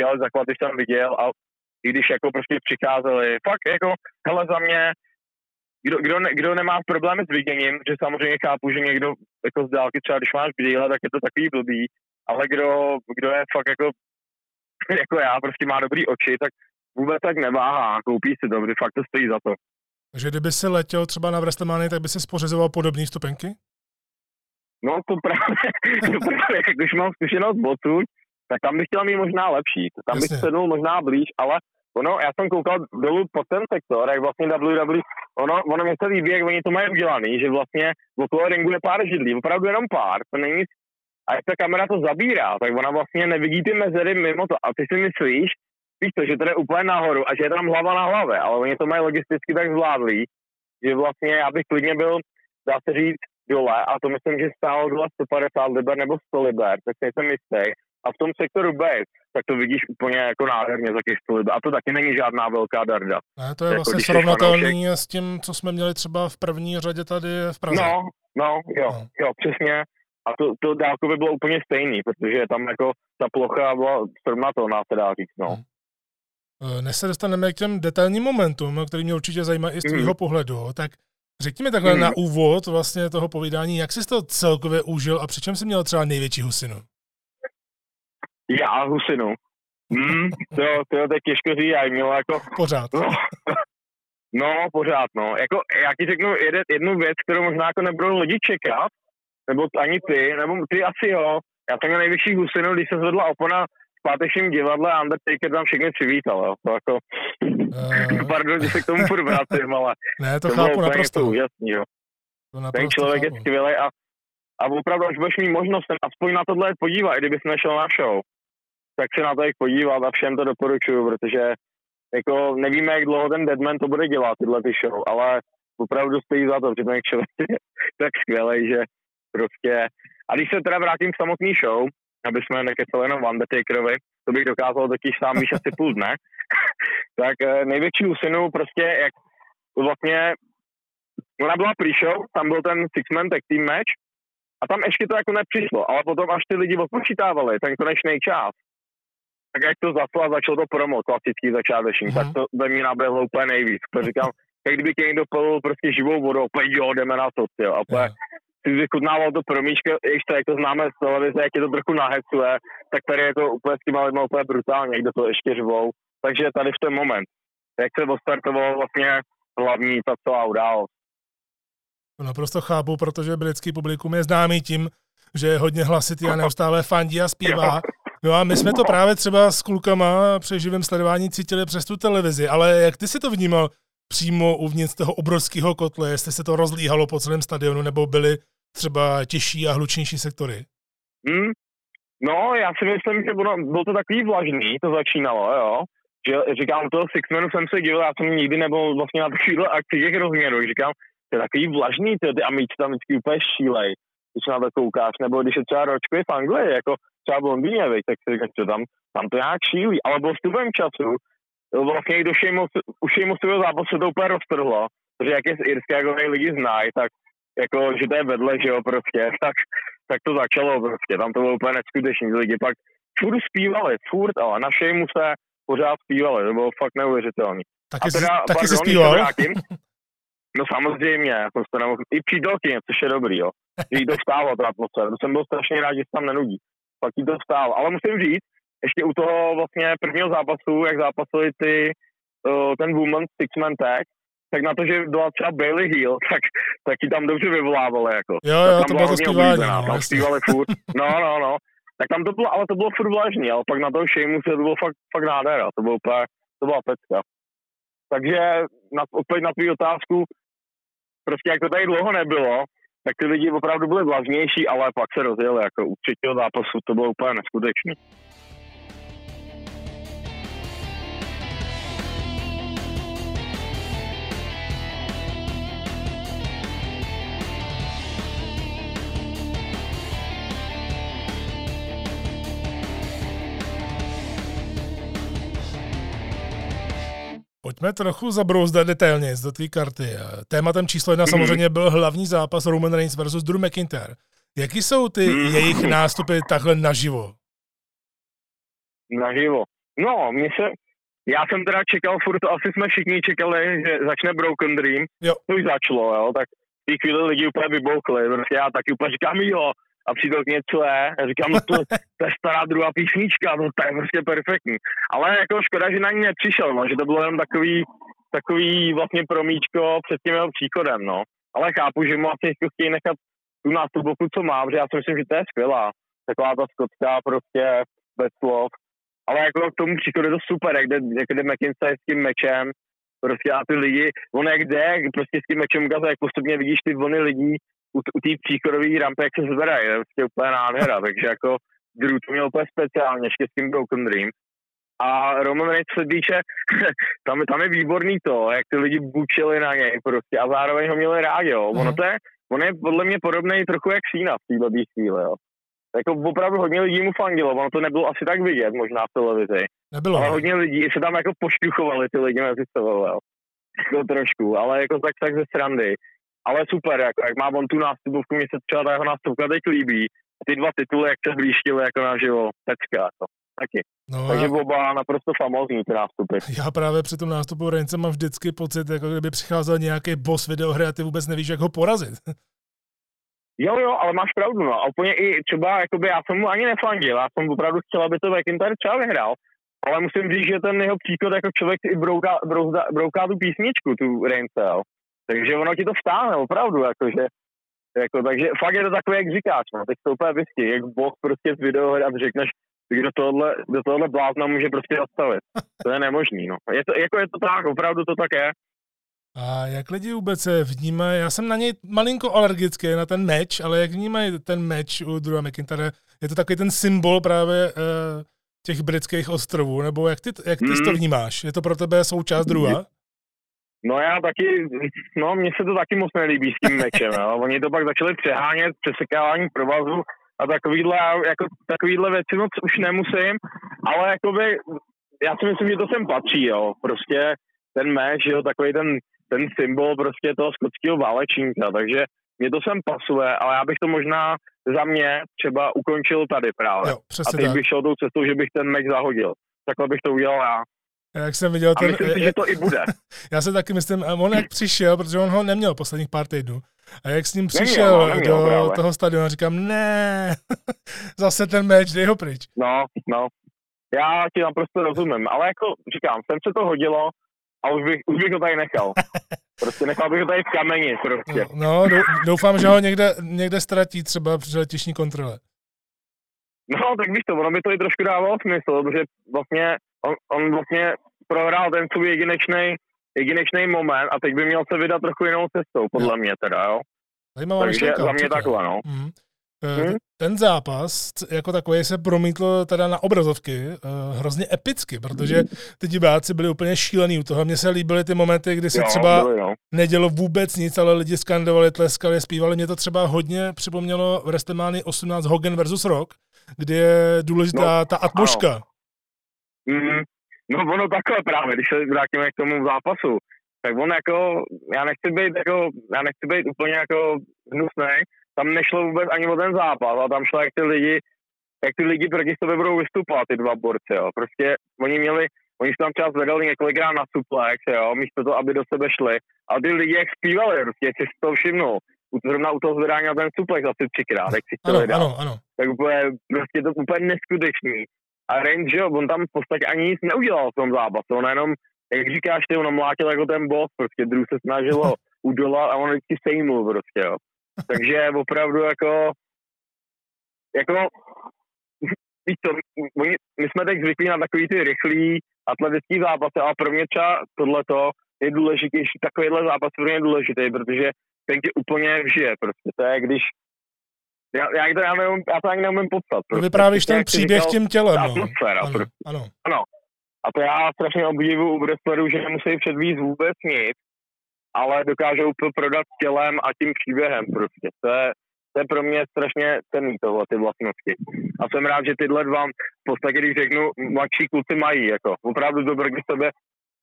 dělali zaklady, jsem viděl a i když jako prostě přicházeli, fakt jako, hele, za mě, kdo nemá problémy s viděním, že samozřejmě chápu, že někdo jako z dálky třeba, když máš brýle, tak je to takový blbý, ale kdo je fakt jako já, prostě má dobrý oči, tak vůbec tak neváhá, koupí si to, kdy fakt to stojí za to. Takže kdyby si letěl třeba na WrestleManii, tak by si spořizoval podobné stupenky? No to právě, když mám zkušenost botu, tak tam bych chtěl mít možná lepší, tam Jasně. bych sednul možná blíž, ale ono, já jsem koukal dolů pod ten sektor, jak vlastně WWE, ono mě se líbí, jak oni to mají udělaný, že vlastně okolo ringu je pár židlí, opravdu jenom pár, to není. A jak ta kamera to zabírá, tak ona vlastně nevidí ty mezery mimo to. A ty si myslíš, víš to, že to je úplně nahoru a že je tam hlava na hlavě, ale oni to mají logisticky tak zvládlý, že vlastně já bych klidně byl, dá se říct, dole a to myslím, že stálo 150 liber nebo 100 liber, tak nejsem jistý. A v tom sektoru B, tak to vidíš úplně jako nádherně za těch 100 liber. A to taky není žádná velká darda. Ne, to je vlastně jako, srovnatelný s tím, co jsme měli třeba v první řadě tady v Praze. No, jo, přesně. A to dálko by bylo úplně stejný, protože tam jako ta plocha byla srovnatelná, se dá říct, no. Než se dostaneme k těm detailním momentům, který mě určitě zajímá i z tvýho pohledu, tak řekni mi takhle na úvod vlastně toho povídání, jak jsi to celkově užil a přičem jsi měl třeba největší husinu? Já husinu? To je těžko říct, já měl jako... Pořád. No, pořád. Jako, já ti řeknu jednu věc, kterou možná jako nebudou lidi čekat, nebo ani ty, nebo ty asi jo. Já jsem měl nejvyšší husinu, když se zvedla opona v pátečním divadle a Undertaker tam všechny přivítal, jo. To jako... Pardon, když se k tomu furt vrátím, ale... Ne, to chápu naprosto. To úžasný, jo. Ten člověk chápu. Je skvělý a opravdu, až budeš mít možnost aspoň na tohle podívat, i kdyby jsi nešel na show, tak se na to jich podívat a všem to doporučuju, protože jako nevíme, jak dlouho ten Deadman to bude dělat, tyhle ty show, ale opravdu stojí za to, protože ten člověk je tak skvělej, že prostě. A když se teda vrátím k samotný show, aby jsme nekecali jenom Undertakerovi, to bych dokázal totiž sám víš asi půl dne, tak největší husinu prostě, jak vlastně, ona byla pre-show, tam byl ten six-man tag team match A tam ještě to jako nepřišlo, ale potom až ty lidi odpočítávali ten konečný čas, tak jak to zaslo a začalo to promo, klasický začáteční, tak to ve mě naběhlo úplně nejvíc. Protože říkám, jak kdyby tě někdo polil prostě živou vodou, opět jo, jdeme na to, jo. A opět si vychutnával to promíčko, ještě jak to známe z televize, jak je to trochu nahecuje, tak tady je to úplně s těma lidma úplně brutálně, kdo to ještě řvou. Takže tady v ten moment, jak se odstartovalo vlastně hlavní ta celá událost. Naprosto chápu, protože britský publikum je známý tím, že je hodně hlasitý a neustále fandí a zpívá. No a my jsme to právě třeba s klukama při živém sledování cítili přes tu televizi, ale jak ty si to vnímal přímo uvnitř toho obrovského kotle, jestli se to rozlíhalo po celém stadionu, nebo byly třeba těžší a hlučnější sektory? No, já si myslím, že bylo to takový vlažný, to začínalo, jo. Že říkám, toho Sixmanu jsem se divil, já jsem nikdy nebyl vlastně na takovýhle akci těch rozměrů, říkám, to je takový vlažný, ty amíci tam vždycky úplně šílej, když na to koukáš, nebo když je třeba ročkově v Anglii, jako třeba v Londýně, tak si říkáš, že tam to nějak šílí, ale byl v stupem času, vlastně i do Sheamusového zápasu se to úplně roztrhlo, protože jak je z Irska, jako lidi znají, tak jako, že to je vedle, že jo, prostě, tak to začalo prostě, tam to bylo úplně neskutečný, lidi pak furt zpívali, ale na Sheamuse pořád zpívali, to bylo fakt neuvěřitelný. Taky se zpíval? No samozřejmě, já jsem se nemohl, i přítelkyně, což je dobrý, jo, že jí to vstává ta atmosféra, to jsem byl strašně rád, že se tam nenudí, fakt jí to vstává, ale musím říct, ještě u toho vlastně prvního zápasu, jak zápasili ten Women's Six-Man Tag, tak na to, že byla třeba Bayley heel, tak ji tam dobře vyvolávali, jako. Jo, tam to bylo oblíbená, tam zpívali furt, no, tak tam to bylo, ale to bylo furt vlažný, ale pak na toho Sheamuse to bylo fakt nádhera, to byla pecka. Takže odpověď na tvý otázku, prostě jak to tady dlouho nebylo, tak ty lidi opravdu byli vlažnější, ale pak se rozjeli, jako u třetího zápasu to bylo úplně neskutečné. Pojďme trochu zabrouzdat detailně do tvý karty. Tématem číslo 1 samozřejmě byl hlavní zápas Roman Reigns versus Drew McIntyre. Jaký jsou ty jejich nástupy takhle naživo? Naživo? No, já jsem teda čekal furt, asi jsme všichni čekali, že začne Broken Dream. Jo. To už začalo, jo, tak v té chvíli lidi úplně vyboukli. Prostě já taky úplně říkám, jo, a přijde k něco je. Já říkám, to je stará druhá písnička, to je prostě perfektní. Ale jako škoda, že na ní nepřišel, no, že to bylo jenom takový vlastně promíčko před tím jeho příchodem, no. Ale chápu, že mu asi chtějí nechat tu nástupovku, co má, protože já si myslím, že to je skvělá. Taková ta skotská prostě bez slov. Ale jako k tomu příchodu je to super, jak jde McIntyre s tím mečem, prostě a ty lidi, on jak jde, prostě s tím mečem ukaze, jak postupně vidíš ty vlny lidí, u té příchodové rampy, jak se zvedají, je vlastně úplně nádhera, takže jako Drew to měl úplně speciálně, ještě s tím Broken Dream. A Roman Reigns se týče, tam je výborný to, jak ty lidi bučili na něj prostě a zároveň ho měli rádi, jo. On je podle mě podobnej trochu jak Cena v této chvíli, jo. Jako opravdu hodně lidí mu fandilo, ono to nebylo asi tak vidět, možná v televizi. Nebylo. Ale hodně lidí se tam jako poštuchovali ty lidi mezi sebou, jo. Jako trošku, ale jako tak ze srandy. Ale super, jako, jak má on tu nástupovku, mě se třeba ta jeho nástupka teď líbí. Ty dva tituly, jak se blíštily jako naživo, pecka, to taky. No, takže oba naprosto famózní ty nástupy. Já právě při tom nástupu Reignse mám vždycky pocit, jako kdyby přicházel nějaký boss videohry a ty vůbec nevíš, jak ho porazit. Jo, ale máš pravdu, no. A úplně i třeba, jakoby, já jsem mu ani nefandil, já jsem opravdu chtěl, aby to McIntyre třeba vyhrál. Ale musím říct, že ten jeho příklad jako člověk i brouká tu písničku, tu Reignse, jo. Takže ono ti to vstáhne, opravdu, jakože, jako, takže fakt je to takové, jak říkáš, no, teď to úplně vysky, jak boh prostě z videohry a řekneš, kdo tohle blázna může prostě zastavit. To je nemožný, no. Je to tak, opravdu to tak je. A jak lidi vůbec vnímají, já jsem na něj malinko alergický, na ten meč, ale jak vnímají ten meč u Drewa McIntyre, je to takový ten symbol právě těch britských ostrovů, nebo jak ty to vnímáš? Je to pro tebe součást Drewa? No já taky, no mně se to taky moc nelíbí s tím mečem, jo. Oni to pak začali přehánět, přesekávání provazu a takovýhle věci moc už nemusím, ale jakoby, já si myslím, že to sem patří, jo. Prostě ten meč, jo, takový ten symbol prostě toho skotského válečníka, takže mě to sem pasuje, ale já bych to možná za mě třeba ukončil tady právě. Jo, a teď tak bych šel tou cestou, že bych ten match zahodil. Takhle bych to udělal já. Jak jsem viděl ten, myslím si, že to i bude. Já se taky myslím, on jak přišel, protože on ho neměl posledních pár týdnů. A jak s ním přišel neměl do toho stadionu, říkám, ne, zase ten meč, dej ho pryč. No, já ti naprosto rozumím, ale jako říkám, sem se to hodilo a už bych ho tady nechal. Prostě nechal bych ho tady v kameni, prostě. No, doufám, že ho někde ztratí třeba při letišní kontrole. No, tak víš to, ono by to i trošku dávalo smysl, protože vlastně on vlastně prohrál ten svůj jedinečný moment a teď by měl se vydat trochu jinou cestou, podle mě teda, jo. Zajímavá myšlenka. Za mě takhle, no. Mm. Ten zápas jako takový se promítl teda na obrazovky hrozně epicky, protože ty diváci byli úplně šílený u toho. Mně se líbily ty momenty, kdy se třeba nedělo vůbec nic, ale lidi skandovali, tleskali, zpívali. Mě to třeba hodně připomnělo v WrestleManii 18 Hogan versus Rock, kde je důležitá ta atmosféra. Ano. No ono takhle právě, když se vrátíme k tomu zápasu, tak on jako, já nechci být úplně jako hnusnej, tam nešlo vůbec ani o ten zápas, a tam šlo, jak ty lidi proti sobě budou vystupovat, ty dva borci, jo. Prostě oni se tam třeba zvedali několikrát na suplex, jo, místo toho, aby do sebe šli, a ty lidi jak zpívali, prostě, jestli si to všimnul, zrovna u toho zvedání na ten suplex asi třikrát, jak si chtěli dát, tak úplně, prostě to úplně neskutečný. A Reigns, že jo, on tam v podstatě ani nic neudělal v tom zápasu, on jenom, jak říkáš ty, on omlátil jako ten boss, prostě Drew se snažilo udolat a on vždycky sejmul prostě, jo. Takže opravdu jako víš co, my jsme teď zvyklí na takový ty rychlý atletický zápasy, ale pro mě třeba tohleto je důležitější, takovýhle zápas pro mě je důležitý, protože ten tě úplně vžije prostě, to je když já to ani neumím popsat. Prostě. Vyprávíš ten příběh tím tělem. Atmosféra, no. Ano. A to já strašně obdivuju u wrestlerů, že nemusí předvíst vůbec nic, ale dokážou to prodat tělem a tím příběhem prostě. To je pro mě strašně cenný tohle, ty vlastnosti. A jsem rád, že tyhle dva, v podstatě když řeknu, mladší kluci mají, jako opravdu dobrý k sobě,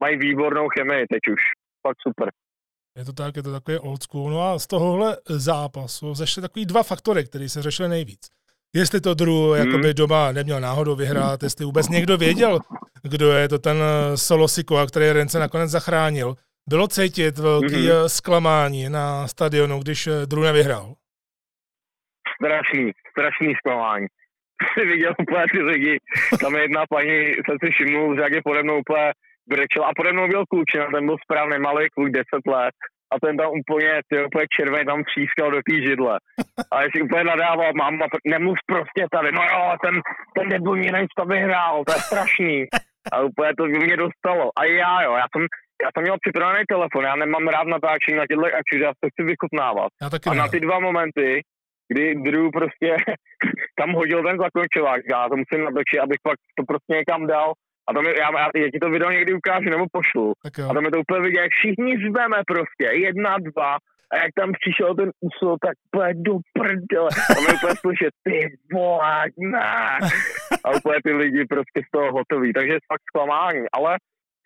mají výbornou chemii teď už. Fakt super. Je to takový old school. No a z tohohle zápasu zašly takový dva faktory, které se řešily nejvíc. Jestli to Drew jakoby doma neměl náhodou vyhrát, jestli vůbec někdo věděl, kdo je to ten Solo Sikoa, který Rence nakonec zachránil. Bylo cítit velký zklamání na stadionu, když Drew nevyhrál? Strašný zklamání. Viděl úplně ty lidi. Tam je jedna paní, jsem si všimnul, že jak je pode mnou úplně brečel. A pode mnou byl klučina, ten byl správný malý kluk, 10 let. A ten tam úplně červený tam třískal do té židle. A jestli úplně nadával, máma, nemluv prostě tady, no jo, ten debil mě nejc to vyhrál, to je strašný. A úplně to mě dostalo. A já jsem měl připravený telefon, já nemám rád natáčení na těchto akcích, já se chci vychutnávat. A na ty dva momenty, kdy Drew prostě tam hodil ten zakončovák, já to musím natočit, abych pak to prostě někam dal. A tam já ti to video někdy ukážu nebo pošlu. A tam je to úplně vidět, jak všichni zveme prostě, 1, 2, a jak tam přišel ten úsol, tak úplně do prdele. A tam je úplně slyšet, ty vole, ne. A úplně ty lidi prostě z toho hotoví, takže je fakt zklamání, ale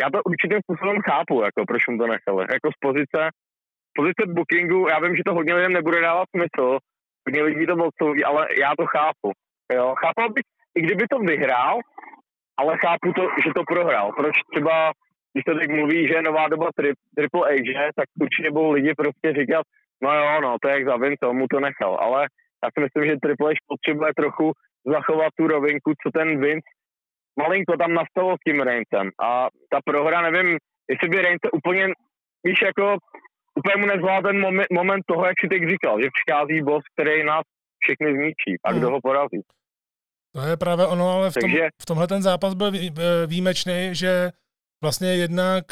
já to určitým způsobem chápu, jako proč mu to nechali. Jako z pozice bookingu, já vím, že to hodně lidem nebude dávat smysl, hodně lidí to odsoudí, ale já to chápu. Jo, chápal bych, i kdyby to vyhrál, ale chápu to, že to prohrál. Proč třeba, když to teď mluví, že je nová doba Triple H, že, tak určitě budou lidi prostě říkat, no, to je jak za Vince, mu to nechal. Ale já si myslím, že Triple H potřebuje trochu zachovat tu rovinku, co ten Vince malinko tam nastalo s tím Reincem. A ta prohra, nevím, jestli by Reince úplně, víš, jako úplně mu nezvládl ten moment toho, jak si teď říkal, že přichází boss, který nás všechny zničí a kdo ho porazí. To je právě ono, ale v tomhle ten zápas byl výjimečný, že vlastně jednak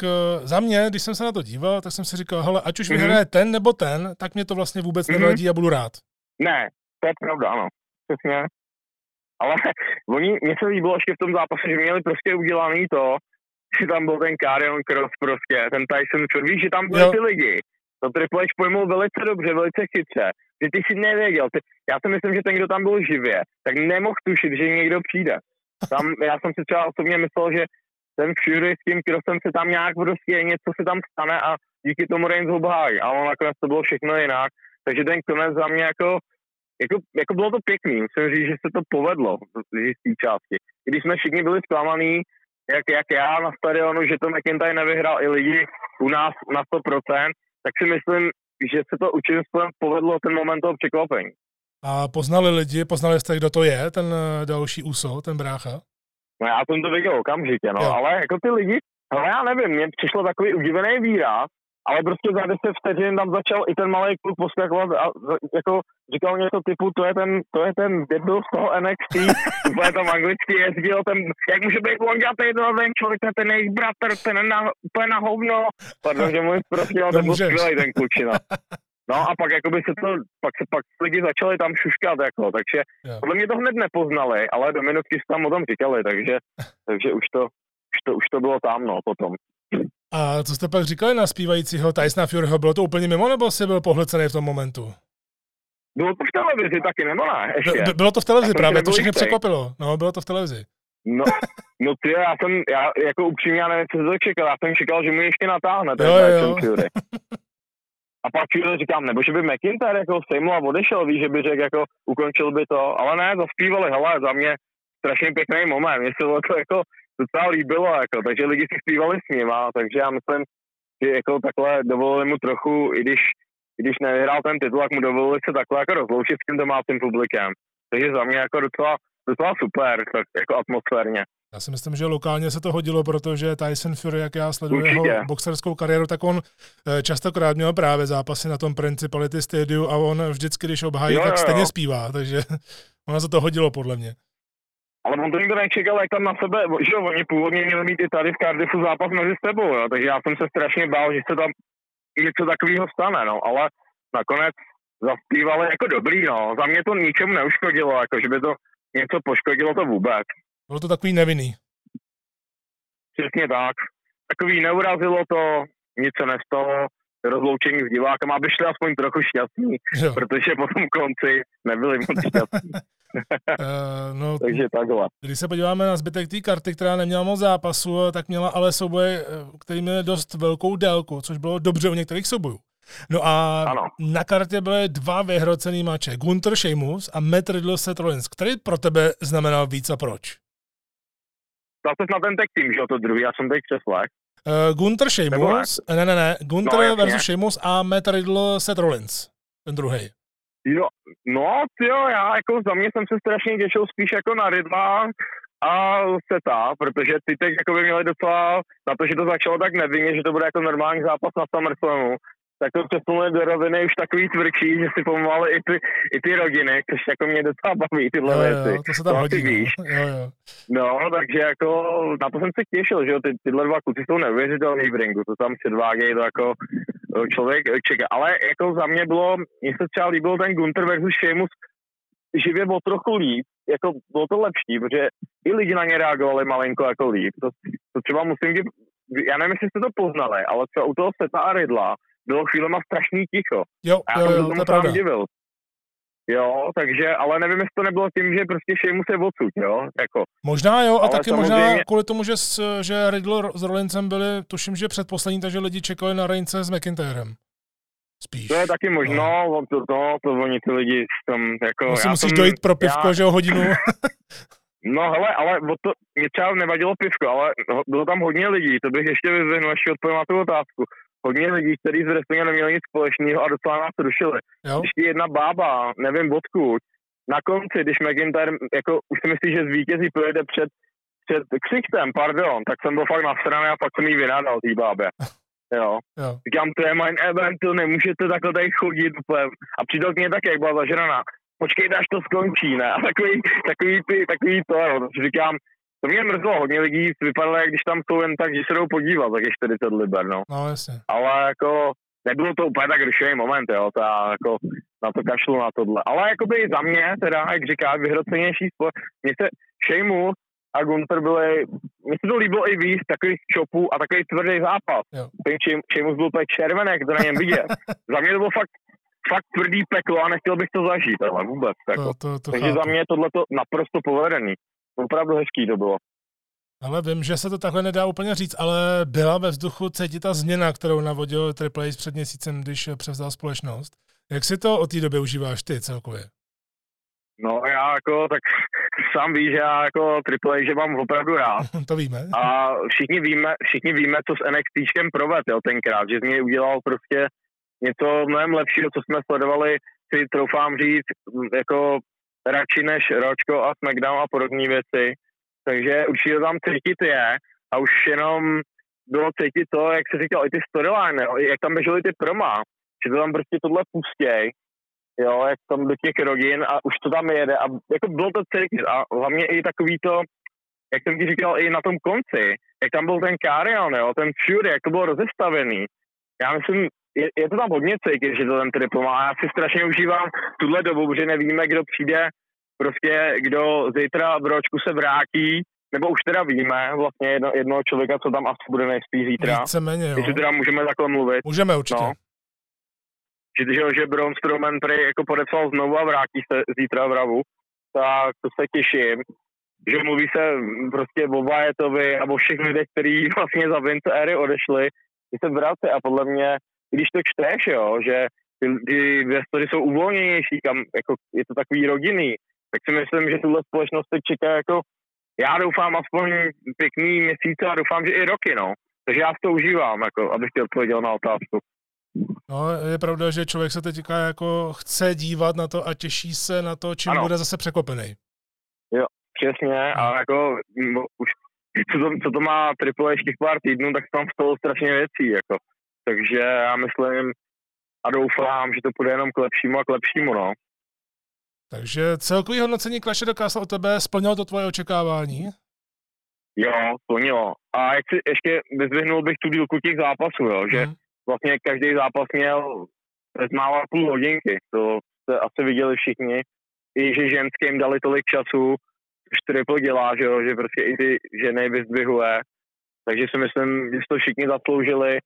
za mě, když jsem se na to díval, tak jsem si říkal, hele, ať už vyhraje ten nebo ten, tak mě to vlastně vůbec nevadí a budu rád. Ne, to je pravda, ano. Přesně. Ale mně se líbilo ještě v tom zápase, že měli prostě udělaný to, že tam byl ten Karrion Kross prostě, ten Tyson Fury, že tam byli ty lidi. To Triple H pojmul velice dobře, velice chytře. Že ty si nevěděl. Já si myslím, že ten, kdo tam byl živě, tak nemohl tušit, že někdo přijde. Tam, já jsem si třeba osobně myslel, že ten Fury s tím Krossem se tam nějak prostě něco se tam stane a díky tomu Reigns obhájí. Ale nakonec to bylo všechno jinak. Takže ten konec za mě jako jako bylo to pěkný, musím říct, že se to povedlo z té části. Když jsme všichni byli zklamaný, jak já na stadionu, že to McIntyre nevyhrál i lidi u nás na 100%, tak si myslím, že se to určitým způsobem povedlo ten moment toho překvapení. A poznali lidi, poznali jste, kdo to je, ten další USO, ten brácha? No já jsem to viděl okamžitě, no, jo. Ale jako ty lidi, ale já nevím, mně přišlo takový udivený výraz, ale prostě za 10 vteřin tam začal i ten malý kluk poskakovat a jako říkal něco typu, to je ten debil z toho NXT, úplně tam anglicky jezdil, ten, jak může být lonďatý, ten člověk, ten jejich bratr, ten je úplně na hovno, pardon, že můj prostě, ale ten byl skvělej ten klučina. No a pak jakoby pak lidi začali tam šuškat, jako, takže podle mě to hned nepoznali, ale Dominovky se tam o tom říkali, takže už to bylo tam, no, potom. A co jste pak říkali na zpívajícího Tysona Furyho? Bylo to úplně mimo, nebo jsi byl pohlcený v tom momentu? Bylo to v televizi taky, nebo ne? Ještě. Bylo to v televizi právě, to všechny překvapilo. No, bylo to v televizi. No ty, já jako upřímně, já nevím, co jsem to čekal. Já jsem čekal, že mi ještě natáhne ten Tyson Fury. A pak Fury říkám, nebo že by McIntyre jako sejmul a odešel, víš, že by řekl, jako ukončil by to. Ale ne, zaspívali, hele, za mě strašně pěkný moment. Mně se to jako docela líbilo, jako, takže lidi si zpívali s ním, takže já myslím, že jako takhle dovolili mu trochu, i když nevyhrál ten titul, tak mu dovolili se takhle jako rozloučit s tím domácím publikem. Takže za mě jako docela super, tak jako atmosférně. Já si myslím, že lokálně se to hodilo, protože Tyson Fury, jak já sleduju jeho boxerskou kariéru, tak on častokrát měl právě zápasy na tom Principality Stadium a on vždycky, když obhájí, tak stejně zpívá, takže ono se to hodilo podle mě. Ale on to nikdo nečekal, jak tam na sebe, že jo, oni původně měli mít i tady v Cardiffu zápas mezi sebou, jo, takže já jsem se strašně bál, že se tam něco takového stane, no, ale nakonec zaspívali jako dobrý, no, za mě to ničemu neuškodilo, jako, že by to něco poškodilo to vůbec. Bylo to takový nevinný. Přesně tak, takový neurazilo to, nic se nestalo, rozloučení s divákem, aby šli aspoň trochu šťastní, jo. Protože po tom konci nebyli moc šťastní. No, takže takhle. Když se podíváme na zbytek té karty, která neměla moc zápasu, tak měla ale souboje, který měl dost velkou délku, což bylo dobře u některých soubojů. No a ano. Na kartě byly dva vyhrocený mače, Gunther Sheamus a Matt Riddle Seth Rollins. Který pro tebe znamenal víc a proč? Dal ses na ten tag team, že to druhý, já jsem teď přeslech. Gunther Sheamus, ne, Gunther no, versus Sheamus a Matt Riddle Seth Rollins, ten druhý. Jo, no tyjo, já jako za mě jsem se strašně těšil spíš jako na Riddla a Seta, protože ty teď jako by měli docela, na to, že to začalo tak nevinně, že to bude jako normální zápas na SummerSlamu, tak to přesunuli do roviny už takový tvrdší, že si pomáhali i ty rodiny, což jako mě docela baví tyhle věci. To se tam hodí, jo. No, takže jako na to jsem se těšil, že jo, tyhle dva kluci jsou neuvěřitelný v ringu, to tam předvádějí to jako člověk čeká, ale jako za mě bylo, mně se třeba líbilo ten Gunther versus Sheamus, živě bylo trochu líp, jako bylo to lepší, protože i lidi na ně reagovali malinko jako líp, to třeba musím říct, já nevím, jestli jste to poznali, ale třeba u toho Seta a Riddla bylo chvílema strašný ticho. Jo, to je pravda. Jo, takže, ale nevím, jestli to nebylo tím, že prostě Sheamus je odsud, jo, jako. Možná jo, a ale taky samozřejmě... možná kvůli tomu, že Riddle s Rollinsem byli, tuším, že předposlední, takže lidi čekali na Reince s McIntyrem. Spíš. To je taky možno, to oni ty lidi tam, jako... No si musíš dojít pro pivko, že o hodinu. No hele, ale mě třeba nevadilo pivko, ale bylo tam hodně lidí, to bych ještě vyzvihnul, ještě odpovím na tu otázku. Hodně lidí, kteří z wrestlingu neměli nic společného a docela nás rušili. Ještě jedna bába, nevím odkud, na konci, když McIntyre, jako už si myslí, že zvítězí projede před ksichtem, pardon, tak jsem byl fakt nasraný a pak jsem jí vynadal tý bábě. Jo. Říkám, to je main event, to nemůžete takhle tady chodit úplně. A přitom mě taky, jak byla zažraná, počkejte, až to skončí, ne? A takový to, jo, takže říkám, to mě mrzlo, hodně lidí vypadalo, jak když tam jsou jen tak, že se jdou podívat, tak je 40 liber, no. No jasně. Ale jako, nebylo to úplně tak rušivý moment, jo, to jako na to kašlu na tohle. Ale jakoby za mě, teda, jak říká, vyhrocenější sport, mně se Sheamus a Gunther byli, mně se to líbilo i víc, takový čopů a takový tvrdý zápas. Jo. Ten Sheamus byl úplně červený, jak to na něm vidět. Za mě to bylo fakt tvrdý peklo a nechtěl bych to zažít, ale vůbec. Jako. Takže chápu. Za mě tohleto naprosto povedený. Opravdu hezký to bylo. Ale vím, že se to takhle nedá úplně říct, ale byla ve vzduchu cítit ta změna, kterou navodil Triple H před měsícem, když převzal společnost. Jak si to od té doby užíváš ty celkově? No já jako, tak sám víš, že já jako Triple H, že mám opravdu rád. To víme. A všichni víme, co s NXTčkem proved, jo, tenkrát, že z něj udělal prostě něco mnohem lepšího, co jsme sledovali, si troufám říct, jako radši než Ročko a SmackDown a podobné věci. Takže určitě tam cítit je a už jenom bylo cítit to, jak se říkal, i ty storyline, jak tam běžely ty proma, že to tam prostě tohle pustěj, jo, jak tam do těch rodin a už to tam jede a jako bylo to cítit a hlavně i takový to, jak jsem ti říkal i na tom konci, jak tam byl ten Karrion, jo, ten Fury, jak to bylo rozestavený. Já myslím, je to tam hodně cítit, že to ten Triple má a já si strašně užívám tuhle dobu, protože nevíme, kdo přijde, prostě kdo zítra v ročku se vrátí, nebo už teda víme vlastně jednoho člověka, co tam asi bude nejspíš zítra. Víceméně, jo. Jestli teda můžeme takhle mluvit. Můžeme určitě. No. Že Braun Strowman prý jako podepsal znovu a vrátí se zítra v Ravu, tak to se těším. Že mluví se prostě o Wyattovi a o všech lidech, kteří vlastně za Vince éry odešli, že se vrací a podle mě, když to čteš, jo, že ty investoři jsou uvolněnější, kam jako je to takový rodinný, tak si myslím, že tuhle společnost teď čeká jako, já doufám aspoň pěkný měsíce a doufám, že i roky, no. Takže já to užívám, jako, abych ti odpověděl na otázku. No, je pravda, že člověk se teďka jako chce dívat na to a těší se na to, čím ano. Bude zase překopený. Jo, přesně, a jako už, co to má Triple H těch pár týdnů, tak tam stalo strašně věcí, jako. Takže já myslím a doufám, že to půjde jenom k lepšímu a k lepšímu, no. Takže celkový hodnocení Clash of the Castle od tebe splnilo to tvoje očekávání? Jo, splnilo. A jak si ještě vyzvihnul bych tu dílku těch zápasů, jo, že vlastně každý zápas měl bezmála půl hodinky, to se asi viděli všichni. I že ženským dali tolik času, což Triple dělá, že jo, že prostě i ty ženy vyzdvihuje. Takže si myslím, že to všichni zasloužili.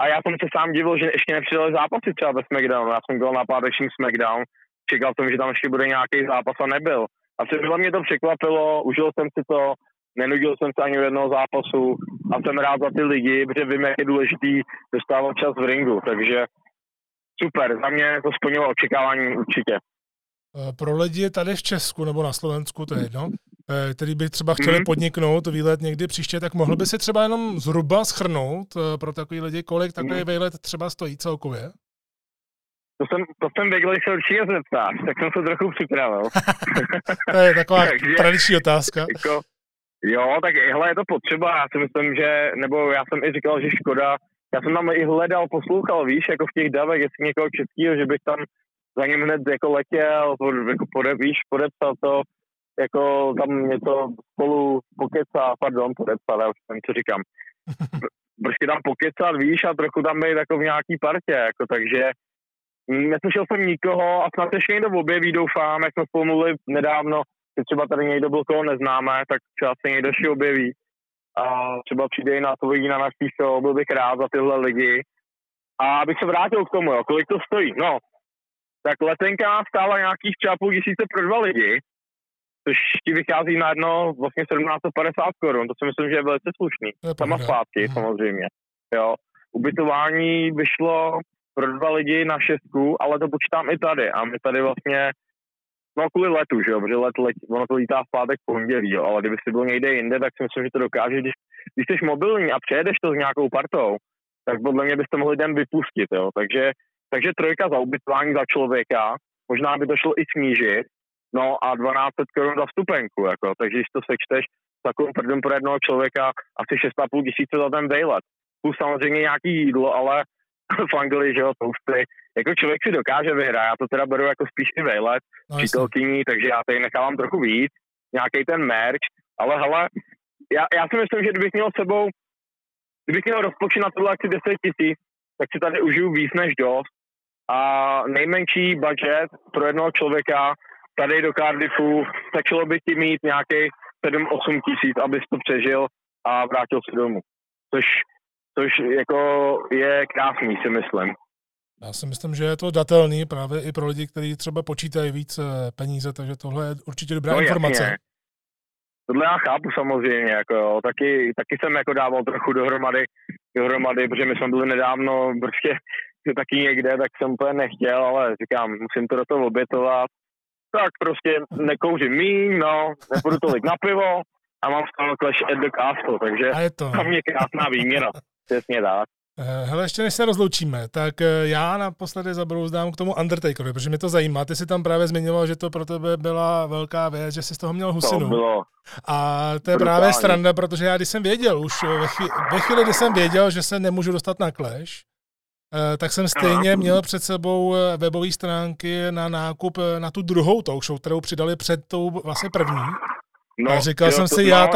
A já jsem se sám divil, že ještě nepřidali zápasy třeba bez SmackDownu. Já jsem byl na pátečním SmackDown, čekal jsem, že tam ještě bude nějaký zápas a nebyl. A třeba mě to překvapilo, užil jsem si to, nenudil jsem se ani u jednoho zápasu a jsem rád za ty lidi, protože vím, jak je důležitý dostávat čas v ringu, takže super, za mě to splnilo očekávání určitě. Pro lidi tady v Česku nebo na Slovensku, to je jedno, který by třeba chtěli podniknout výlet někdy příště, tak mohl by si třeba jenom zhruba shrnout pro takový lidi, kolik takový výlet třeba stojí celkově? To jsem věděl, že se určitě zeptáš, tak jsem se trochu připravil. To je taková tradiční otázka. Jako, jo, tak hele, je to potřeba, já si myslím, že, nebo já jsem i říkal, že škoda, já jsem tam i hledal, poslouchal, víš, jako v těch davech, jestli někoho českýho, že bych tam za ním hned jako letěl, jako podepsal to, jako tam něco spolu pokecat, pardon, podepsal, já už tam co říkám. Prostě tam pokecat, víš, a trochu tam být jako v nějaký partě, jako takže neslyšel jsem nikoho a snad ještě někdo objeví, doufám, jak jsme spolu mluvili nedávno, že třeba tady někdo byl, koho neznáme, tak třeba se někdo ještě objeví a třeba přijde i na to lidí na naší show, byl bych rád za tyhle lidi. A abych se vrátil k tomu, jo, kolik to stojí, no, tak letenka stála nějakých třeba půl tisíce pro dva lidi, což ti vychází na jedno vlastně 1750 Kč, to si myslím, že je velice slušný, sama zpátky samozřejmě, jo. Ubytování vyšlo pro dva lidi na 6, ale to počítám i tady. A my tady vlastně, no kvůli letu, že jo, protože ono to lítá v pátek pondělí, jo, ale kdyby si byl někde jinde, tak si myslím, že to dokáže, když jsi mobilní a přejedeš to s nějakou partou, tak podle mě byste mohli den vypustit, jo. Takže 3 za ubytování za člověka, možná by to šlo i snížit, no a 1200 Kč za vstupenku, jako, takže když to sečteš takovou prdům pro jednoho člověka, asi 6500 za ten vejlet. Plus samozřejmě nějaký jídlo, ale v Anglii, že jo, tousty. Jako člověk si dokáže vyhrát, já to teda beru jako spíš i vejlet, no, přítelkyní, takže já tady nechávám trochu víc, nějaký ten merch, ale hele, já si myslím, že kdybych měl rozpočet na tohle akci 10 000, tak si tady užiju víc než dost a nejmenší budget pro jednoho člověka tady do Cardiffu, stačilo by ti mít nějakých 7-8 tisíc, abys to přežil a vrátil se domů, což jako je krásný, si myslím. Já si myslím, že je to datelný právě i pro lidi, kteří třeba počítají víc peníze, takže tohle je určitě dobrá informace. Jasně. Tohle já chápu samozřejmě, jako jo. Taky jsem jako dával trochu dohromady, protože my jsme byli nedávno prostě taky někde, tak jsem to nechtěl, ale říkám, musím to do toho obětovat, tak prostě nekouřím míň, no, nepůjdu tolik na pivo a mám stále Clash at the Castle, takže tam mě krásná výměna, přesně tak. Hele, ještě než se rozloučíme, tak já naposledy zabrouzdám k tomu Undertakerovi, protože mě to zajímá. Ty jsi tam právě zmiňoval, že to pro tebe byla velká věc, že jsi z toho měl husinu. To bylo. A to je právě sranda, protože já když jsem věděl už, ve chvíli, kdy jsem věděl, že se nemůžu dostat na Clash, tak jsem stejně měl před sebou webové stránky na nákup na tu druhou talk show, kterou přidali před tou vlastně první. No, a říkal jsem si, já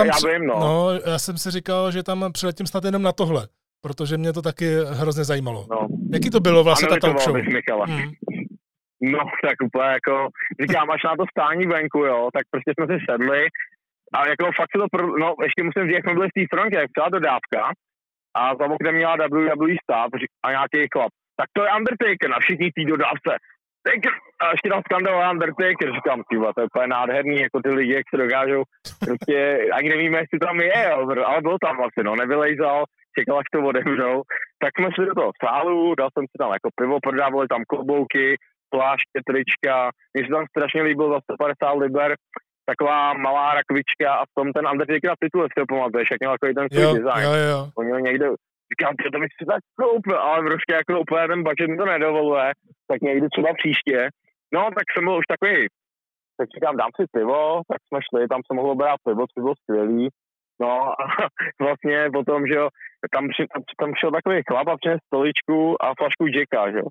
jsem si říkal, že tam přiletím snad jenom na tohle. Protože mě to taky hrozně zajímalo. No. Jaký to bylo vlastně ta talk show? No, tak úplně jako, říkám, až na to stání venku, jo, tak prostě jsme si sedli a jako fakt se to, no, ještě musím říct, jak jsme byli v té frontě, jak celá dodávka a za oknem měla WWE stav a nějaký chlap. Tak to je Undertaker na všichni té dodávce. A ještě tam skandoval Undertaker, říkám, tyba, to je úplně nádherný, jako ty lidi, jak se dokážou, prostě ani nevíme, jestli tam je, jo, ale byl tam vlastně, no, nevylejzal, čekal, až to odevřou, tak jsme šli do toho sálu, dal jsem si tam jako pivo, prodávali tam klobouky, pláště, trička, mně se tam strašně líbil za 150 liber, taková malá rakvička a v tom ten Undertaker titul, jestli ho pamatuješ, jak měl takový ten svůj design. On měl někde, říkám, to bych si tak koupil, ale prostě jako úplně ten budget mi to nedovoluje, tak někdy třeba příště. No, tak jsem byl už takový, tak říkám, dám si pivo, tak jsme šli, tam se mohlo brát pivo, což bylo skvělý. No a vlastně potom, že jo, tam šel takový chlap a přines stoličku a flašku Jacka, že jo.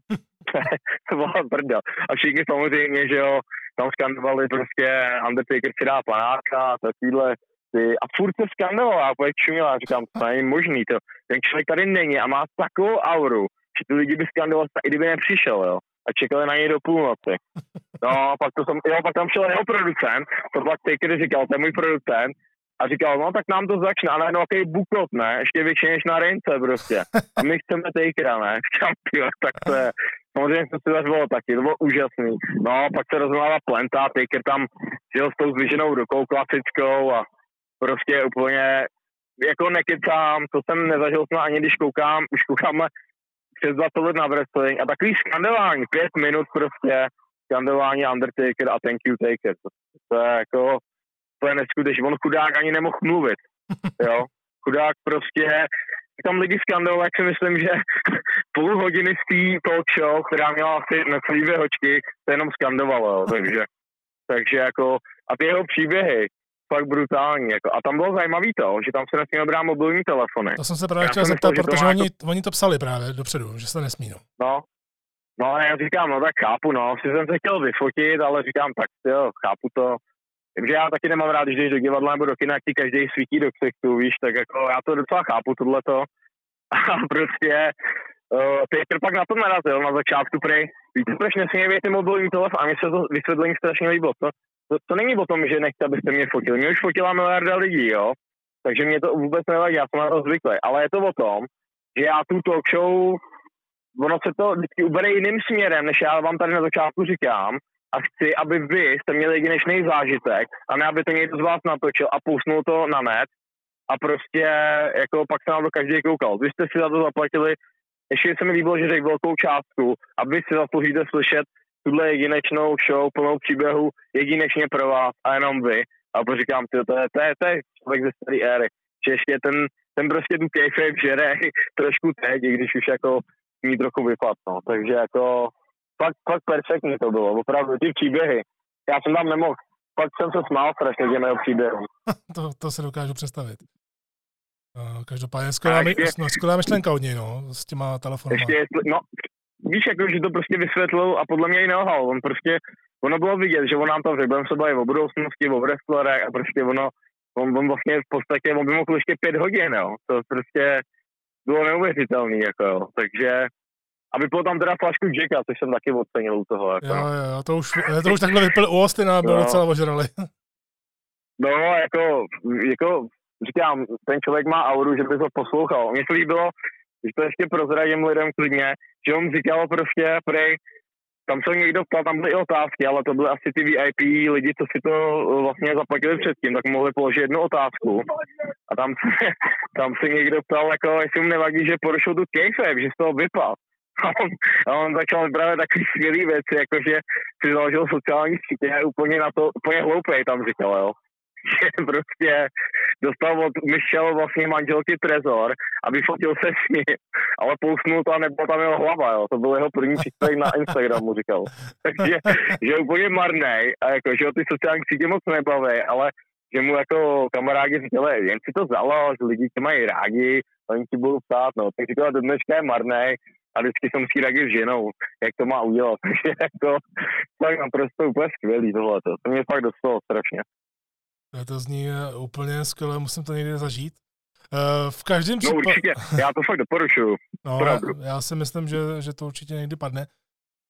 To byla brda. A všichni samozřejmě, že jo, tam skandovali prostě Undertaker si dá panáka a takovýhle ty. A furt se skandoval a pak čuměl a říkám, to není možný to. Ten člověk tady není a má takovou auru, že ty lidi by skandoval i kdyby nepřišel, jo. A čekali na něj do půlnoci. No a pak tam šel jeho producent, to byl Taker, říkal, to je můj producent. A říkal, no tak nám to začne, ale no jaký bukot, ne, ještě větší než na Reince prostě. A my chceme Takera, ne, čampion, tak to je, samozřejmě to se zařvalo taky, to bylo úžasný. No pak se rozmlává plenta, Taker tam žil s tou zvíženou rukou klasickou a prostě úplně, jako nekecám, to jsem nezažil snad ani když koukám, už koukáme přes 20 let na wrestling a takový skandování, 5 minut prostě, skandování Undertaker a thank you Taker, to je jako... To je neskutečný, on chudák ani nemohl mluvit, jo, chudák prostě, tam lidi skandovali, jak si myslím, že půl hodiny z té talk show, která měla asi necelý 2 hočky, to jenom skandovalo, jo, takže jako, a ty jeho příběhy, fakt brutální, jako, a tam bylo zajímavý to, že tam se nesmí brát mobilní telefony. To jsem se právě chtěl zeptat, protože oni to psali právě dopředu, že se nesmí, no. No, já říkám, no tak chápu, no, si jsem se chtěl vyfotit, ale říkám, tak jo, chápu to. Takže já taky nemám rád, když jdeš do divadla nebo do kina, jak ti každý svítí do ksichtu, víš, tak jako já to docela chápu, tohleto. A prostě Petr pak na to narazil na začátku prej. Víte, proč nesmí nevět mobilní telefon a mně se to vysvětlení strašně líbilo. To není o tom, že nechte, abyste mě fotili. Mě už fotila miliarda lidí, jo. Takže mě to vůbec nevadí, já jsem na to zvyklý. Ale je to o tom, že já tu talk show, ono se to vždycky ubere jiným směrem, než já vám tady na začátku říkám. A chci, aby vy jste měli jedinečný zážitek a ne, aby to někdo z vás natočil a pousnul to na net a prostě, jako pak se nám to každý koukal. Vy jste si za to zaplatili, ještě se mi líbilo, že řekl velkou částku a vy si zasloužíte slyšet tuhle jedinečnou show plnou příběhu jedinečně pro vás a jenom vy. A pak říkám, to je člověk ze staré éry, že ještě ten prostě tu kayfabe žere trošku teď, když už jako mi trochu vypadlo. Takže jako... Fakt perfektní to bylo, opravdu, ty příběhy. Já jsem tam nemohl, fakt jsem se smál strašně těmi příběhům. To se dokážu představit. Každopádně, skvělá myšlenka od něj, no, s těma telefonama. Ještě, no, víš, jako, že to prostě vysvětlil a podle mě i nelhal. Ono bylo vidět, že on nám tam budeme se bavit o budoucnosti, o wrestlerech a prostě on vlastně v podstatě, on by mohl ještě 5 hodin, jo. To prostě bylo neuvěřitelný, jako jo, takže... A vypil tam teda flašku Jacka, což jsem taky ocenil u toho. Jako. Jo, to už takhle vypil u Austina, byl docela ožralý. No, jako říkám, ten člověk má auru, že by to poslouchal. Mně se líbilo, že to ještě prozradím lidem klidně, že on říkal prostě, prej, tam se někdo ptal, tam byly i otázky, ale to byly asi ty VIP lidi, co si to vlastně zaplatili předtím, tak mohli položit jednu otázku. A tam se někdo ptal, jako, jestli mu nevadí, že porušil tu kayfabe, že z toho vypadl. A on začal vybrát takový smělý věci, jakože si založil sociální sítě úplně na to, úplně hloupej tam říkal, jo. Že prostě dostal od Michal vlastně manželky trezor a vyfotil se s ní, ale pousnul to a nebyla tam jeho hlava, jo. To byl jeho první příspěvek na Instagramu, říkal. Takže že je úplně marnej, a jakože ty sociální sítě moc nebaví, ale že mu jako kamarádi říkali, jen si to založ, lidi tě mají rádi, oni ti budou ptát, no. Tak říkala, do dneška je marnej a vždycky jsem si rádi s ženou, jak to má udělat. Takže jako tak naprosto úplně skvělý tohle, to mě fakt dostalo strašně. To zní úplně skvěle, musím to někde zažít. V každém případě... No určitě, já to fakt doporučuju. No, já si myslím, že to určitě někdy padne.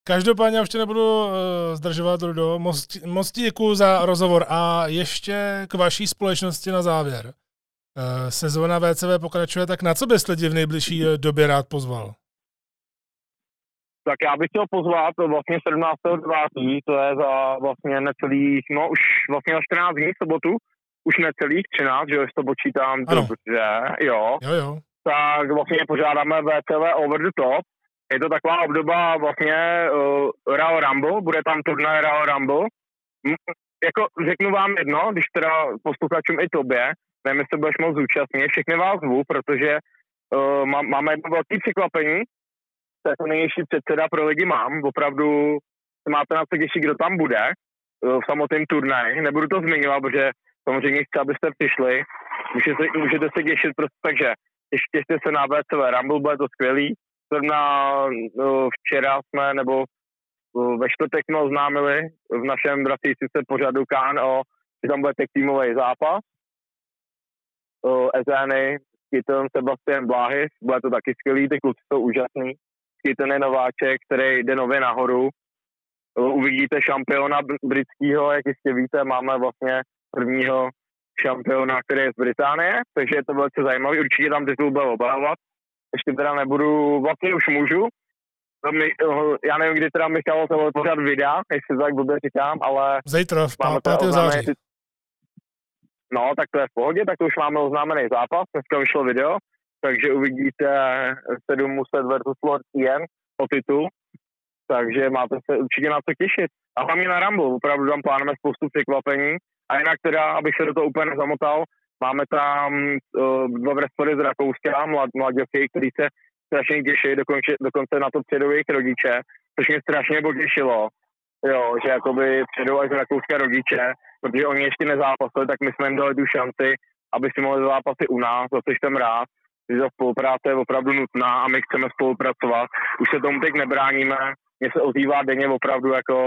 Každopádně já už tě nebudu zdržovat, Rudo. Moc děkuju za rozhovor a ještě k vaší společnosti na závěr. Sezóna VCV pokračuje, tak na co bys lidi v nejbližší době rád pozval? Tak já bych chtěl pozvat vlastně 17.9. to je za vlastně necelých, no už vlastně na 14 dní v sobotu, už necelých 13, že jo, to počítám dobře, jo. Tak vlastně požádáme VCV Over the Top. Je to taková obdoba vlastně Royal Rumble, bude tam turnaj Royal Rumble. Jako řeknu vám jedno, když teda posluchačům i tobě, nevím, jestli budeš moc zúčastnit, všechny vás zvu, protože máme jedno velké překvapení, to je to největší předseda pro lidi mám, opravdu se máte na co těšit, kdo tam bude v samotném turnaji, nebudu to zmiňovat, protože samozřejmě chci, abyste přišli, můžete se těšit prostě, takže těšte se na VCV Rumble, bude to skvělý. Včera jsme, nebo ve čtvrtek jsme oznámili v našem vratící se pořadu KNO, že tam bude tak týmový zápas. Ezeny, Skyton, Sebastian Bláhis, bude to taky skvělý, ty kluci jsou úžasný. Skyton je nováček, který jde nově nahoru. Uvidíte šampiona britského, jak jistě víte, máme vlastně prvního šampiona, který je z Británie, takže je to velice zajímavý, určitě tam titul bude obhajovat. Ještě teda nebudu, vlastně už můžu. Já nevím, kdy teda Michal tohle pořád vydá, jestli tak blbě říkám, ale... Zítra, v 5. září. No, tak to je v pohodě, tak to už máme oznámený zápas, dneska vyšlo video, takže uvidíte 700 versus Lord Ian o titul, takže máte se určitě na co těšit. A hlavně na Rumble, opravdu tam plánujeme spoustu překvapení. A jinak teda, abych se do toho úplně nezamotal, máme tam dva wrestlery z Rakouska, mladěvky, kteří se strašně těší, dokonce na to přijedou jejich rodiče, což mě strašně potěšilo, jo, že jakoby přijedou až z Rakouska rodiče, protože oni ještě nezápasili, tak my jsme jim dali tu šanci, aby si mohli zápasy u nás, za což jsem rád, že ta spolupráce je opravdu nutná a my chceme spolupracovat. Už se tomu teď nebráníme, mě se ozývá denně opravdu jako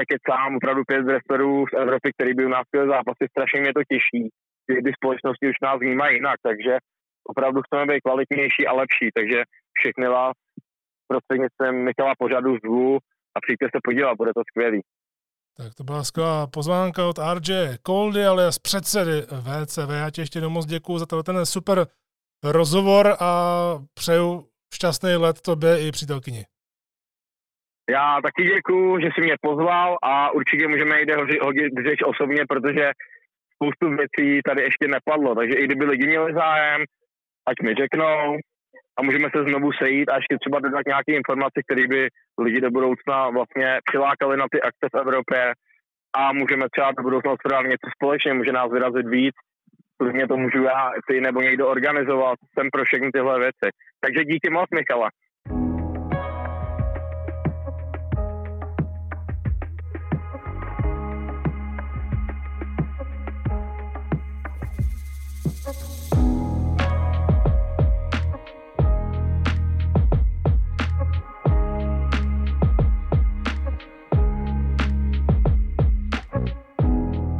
nekecám, opravdu 5 wrestlerů z Evropy, který by u nás chtěli zápasy, strašně mě to těší. Ty společnosti už nás vnímají jinak, takže opravdu chceme být kvalitnější a lepší, takže všechny vás prostřednictvím Michala pořadu zvu a přijďte se podívat, bude to skvělý. Tak to byla skvělá pozvánka od RJ Koldy, ale z předsedy VCV. Já ti ještě moc děkuju za ten super rozhovor a přeju šťastný let tobě i přítelkyni. Já taky děkuju, že jsi mě pozval a určitě můžeme jít hodit řeč osobně, protože spoustu věcí tady ještě nepadlo, takže i kdyby lidi měli zájem, ať mi řeknou a můžeme se znovu sejít a ještě třeba dodat nějaké informace, které by lidi do budoucna vlastně přilákali na ty akce v Evropě a můžeme třeba do budoucna správně něco společně, může nás vyrazit víc, protože to můžu já, ty nebo někdo organizovat, jsem pro všechny tyhle věci. Takže díky moc, Michala.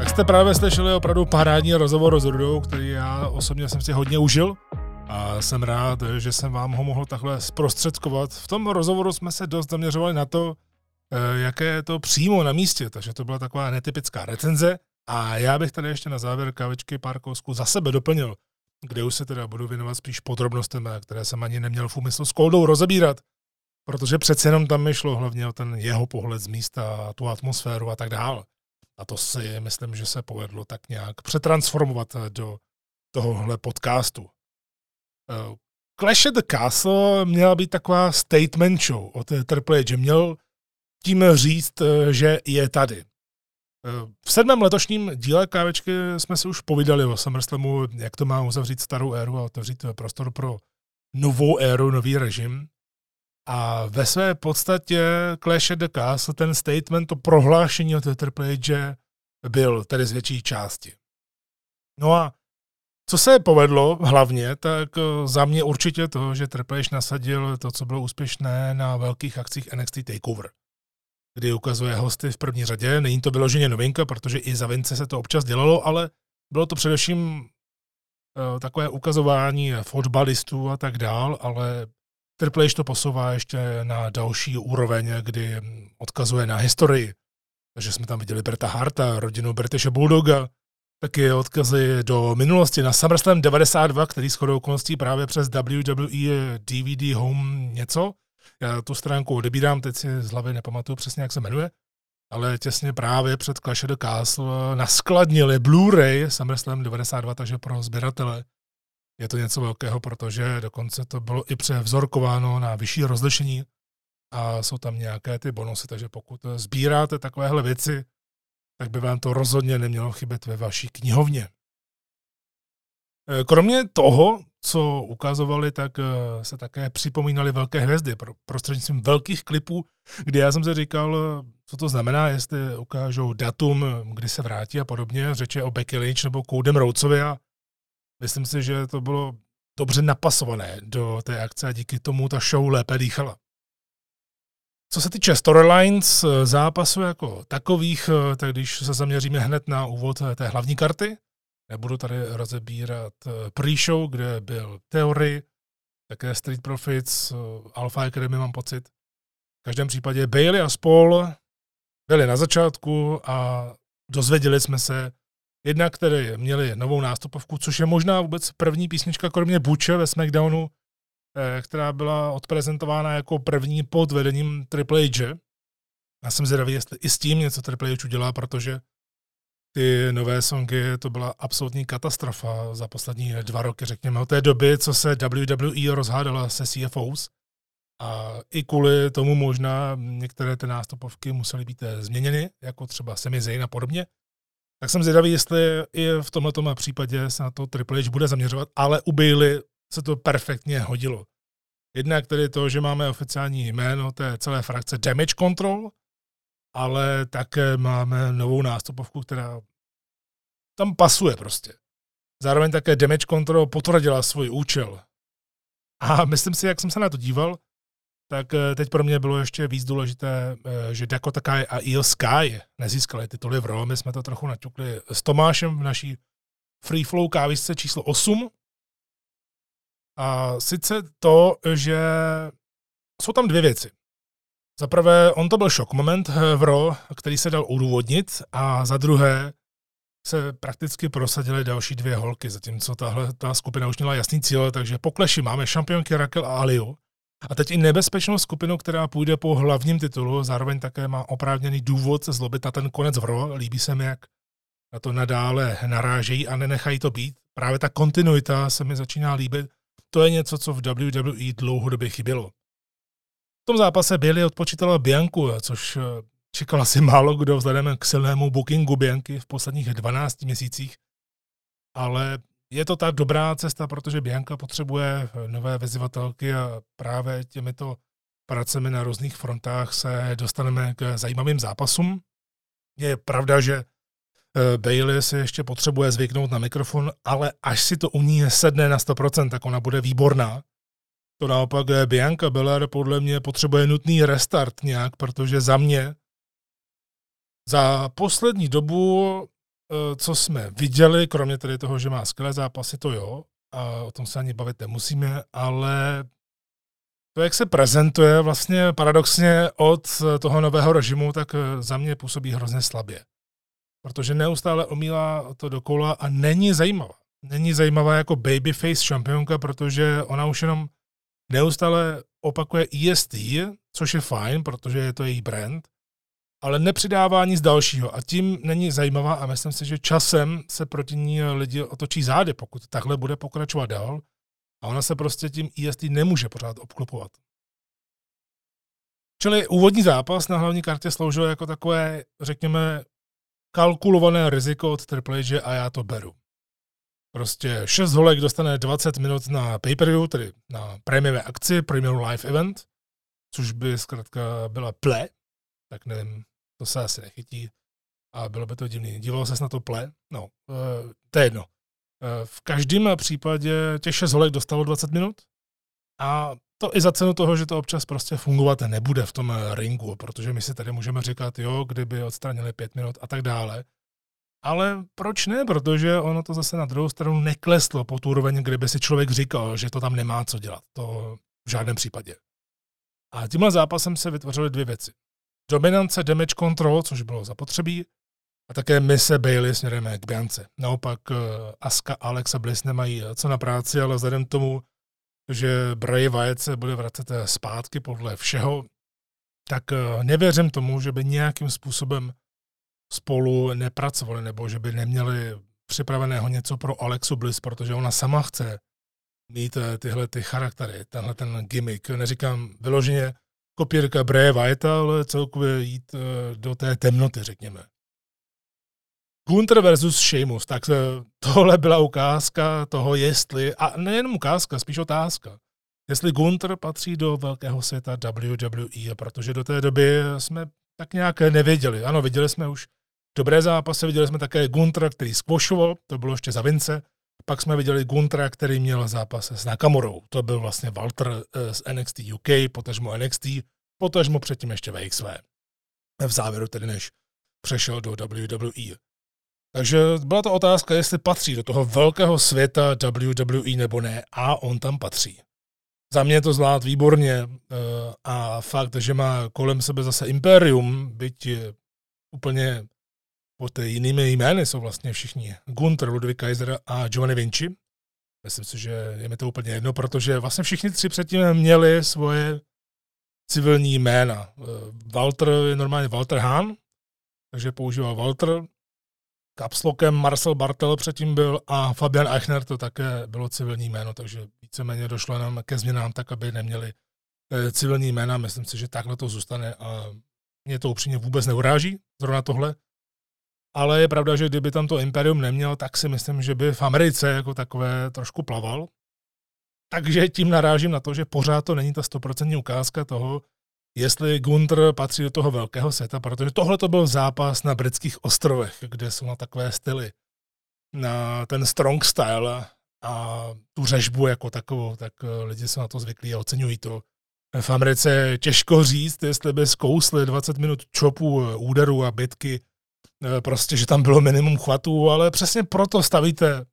Jste právě slyšeli opravdu parádní rozhovor s Rudou, který já osobně jsem si hodně užil a jsem rád, že jsem vám ho mohl takhle zprostředkovat. V tom rozhovoru jsme se dost zaměřovali na to, jaké je to přímo na místě, takže to byla taková netypická recenze a já bych tady ještě na závěr kávičky pár kousků za sebe doplnil, kde už se teda budu věnovat spíš podrobnostem, které jsem ani neměl v úmyslu s Koldou rozebírat, protože přece jenom tam mi šlo hlavně o ten jeho pohled z místa, tu atmosféru a tak dál. A to si myslím, že se povedlo tak nějak přetransformovat do tohohle podcastu. Clash of the Castle měla být taková statement show od Triple H, že měl tím říct, že je tady. V 7. letošním díle Kávečky jsme si už povídali o SummerSlamu, jak to má uzavřít starou éru a otevřít prostor pro novou éru, nový režim. A ve své podstatě Clash of the Castle, ten statement, to prohlášení od Triple H byl tady z větší části. No a co se povedlo hlavně, tak za mě určitě to, že Triple H nasadil to, co bylo úspěšné na velkých akcích NXT Takeover, kdy ukazuje hosty v první řadě. Není to vyloženě novinka, protože i za Vince se to občas dělalo, ale bylo to především takové ukazování fotbalistů a tak dál, ale Triple H to posouvá ještě na další úroveň, kdy odkazuje na historii. Takže jsme tam viděli Berta Harta, rodinu Britisha Bulldoga, taky odkazy do minulosti na SummerSlam 92, který shodou okolností právě přes WWE DVD Home něco. Já tu stránku odebírám, teď si z hlavy nepamatuju přesně, jak se jmenuje, ale těsně právě před Clash of the Castle naskladnili Blu-ray SummerSlam 92, takže pro sběratele je to něco velkého, protože dokonce to bylo i převzorkováno na vyšší rozlišení a jsou tam nějaké ty bonusy, takže pokud sbíráte takovéhle věci, tak by vám to rozhodně nemělo chybět ve vaší knihovně. Kromě toho, co ukazovali, tak se také připomínaly velké hvězdy prostřednictvím velkých klipů, kdy já jsem si říkal, co to znamená, jestli ukážou datum, kdy se vrátí a podobně. Řeč je o Becky Lynch nebo Codym Rhodesovi a myslím si, že to bylo dobře napasované do té akce a díky tomu ta show lépe dýchala. Co se týče storylines zápasu jako takových, tak když se zaměříme hned na úvod té hlavní karty, nebudu tady rozebírat pre-show, kde byl Theory, také Street Profits, Alpha Academy mám pocit. V každém případě Bayley a Spol byli na začátku a dozvěděli jsme se jednak, které měli novou nástupovku, což je možná vůbec první písnička, kromě Butche ve SmackDownu, která byla odprezentována jako první pod vedením Triple H. Já jsem zvědavý, jestli i s tím něco Triple H udělá, protože ty nové songy, to byla absolutní katastrofa za poslední 2 roky, řekněme, od té doby, co se WWE rozhádala se CFOs. A i kvůli tomu možná některé ty nástupovky musely být změněny, jako třeba Sami Zayn a podobně. Tak jsem zvědavý, jestli i v tomhletom případě se na to Triple H bude zaměřovat, ale u Bayley se to perfektně hodilo. Jednak tedy to, že máme oficiální jméno té celé frakce Damage Control, ale také máme novou nástupovku, která tam pasuje prostě. Zároveň také Damage Control potvrdila svůj účel. A myslím si, jak jsem se na to díval, tak teď pro mě bylo ještě víc důležité, že Dakota Kai a Io Sky nezískali tituly v Raw. My jsme to trochu naťukli s Tomášem v naší Free Flow kávisce číslo 8. A sice to, že jsou tam dvě věci. Za prvé, on to byl šok moment v Raw, který se dal odůvodnit, a za druhé se prakticky prosadily další 2 holky, zatímco tahle ta skupina už měla jasný cíl, takže po Clashi máme šampionky Raquel a Aliu. A teď i nebezpečnou skupinu, která půjde po hlavním titulu, zároveň také má oprávněný důvod se zlobit na ten konec v Raw. Líbí se mi, jak na to nadále narážejí a nenechají to být. Právě ta kontinuita se mi začíná líbit. To je něco, co v WWE dlouhodobě chybělo. V tom zápase Bayley odpočítala Bianku, což čekal asi málo kdo vzhledem k silnému bookingu Bianky v posledních 12 měsících. Ale je to ta dobrá cesta, protože Bianka potřebuje nové vyzývatelky a právě těmito pracemi na různých frontách se dostaneme k zajímavým zápasům. Je pravda, že Bayley se ještě potřebuje zvyknout na mikrofon, ale až si to u ní sedne na 100%, tak ona bude výborná. To naopak Bianca Belair podle mě potřebuje nutný restart nějak, protože za mě za poslední dobu, co jsme viděli, kromě tedy toho, že má skvělé zápasy, to jo, a o tom se ani bavit nemusíme, ale to, jak se prezentuje vlastně paradoxně od toho nového režimu, tak za mě působí hrozně slabě. Protože neustále omílá to dokola a není zajímavá. Není zajímavá jako babyface šampionka, protože ona už jenom neustále opakuje EST, což je fajn, protože je to její brand, ale nepřidává nic dalšího a tím není zajímavá a myslím si, že časem se proti ní lidi otočí zády, pokud takhle bude pokračovat dál A ona se prostě tím EST nemůže pořád obklopovat. Čili úvodní zápas na hlavní kartě sloužil jako takové, řekněme, kalkulované riziko od Triple H a já to beru. Prostě 6 holek dostane 20 minut na pay-per-view, tedy na prémiové akci, premium live event, což by zkrátka byla ple, tak nevím, to se asi nechytí a bylo by to divný. Dívalo se na to ple? No, to je jedno. V každém případě těch 6 holek dostalo 20 minut a to i za cenu toho, že to občas prostě fungovat nebude v tom ringu, protože my si tady můžeme říkat, jo, kdyby odstranili 5 minut a tak dále. Ale proč ne? Protože ono to zase na druhou stranu nekleslo pod úroveň, kdyby si člověk říkal, že to tam nemá co dělat. To v žádném případě. A tímhle zápasem se vytvořily dvě věci. Dominance Damage Control, což bylo zapotřebí, a také mise Bayley směrem k Biance. Naopak Aska, Alex a Bliss nemají co na práci, ale vzhledem k tomu, že Bray Wyatt se bude vracet zpátky podle všeho, tak nevěřím tomu, že by nějakým způsobem spolu nepracovali, nebo že by neměli připraveného něco pro Alexu Bliss, protože ona sama chce mít tyhle ty charaktery, tenhle ten gimmick. Neříkám vyloženě kopírka Braye Wyatta, ale celkově jít do té temnoty, řekněme. Gunther versus Sheamus, tak tohle byla ukázka toho, jestli, a nejenom ukázka, spíš otázka, jestli Gunther patří do velkého světa WWE, protože do té doby jsme tak nějak nevěděli. Ano, viděli jsme už dobré zápasy, viděli jsme také Guntra, který squashoval, to bylo ještě za Vince, pak jsme viděli Guntra, který měl zápas s Nakamurou, to byl vlastně Walter z NXT UK, potažmo NXT, potažmo předtím ještě VXW. V závěru tedy, než přešel do WWE. Takže byla to otázka, jestli patří do toho velkého světa WWE nebo ne, a on tam patří. Za mě to zvlád výborně a fakt, že má kolem sebe zase Imperium, byť úplně pod jinými jmény jsou vlastně všichni. Gunther, Ludwig Kaiser a Giovanni Vinci. Myslím si, že je mi to úplně jedno, protože vlastně všichni tři předtím měli svoje civilní jména. Walter je normálně Walter Hahn, takže používal Walter. Kapslokem Marcel Bartel předtím byl a Fabian Eichner, to také bylo civilní jméno, takže víceméně došlo nám ke změnám tak, aby neměli civilní jména. Myslím si, že takhle to zůstane a mě to upřímně vůbec neuráží, zrovna tohle. Ale je pravda, že kdyby tam to Imperium neměl, tak si myslím, že by v Americe jako takové trošku plaval. Takže tím narážím na to, že pořád to není ta 100% ukázka toho, jestli Gunther patří do toho velkého světa, protože tohle to byl zápas na britských ostrovech, kde jsou na takové styly, na ten strong style a tu řežbu jako takovou, tak lidi jsou na to zvyklí a oceňují to. V Americe je těžko říct, jestli by zkousli 20 minut čopů, úderů a bitky, prostě, že tam bylo minimum chvatů, ale přesně proto stavíte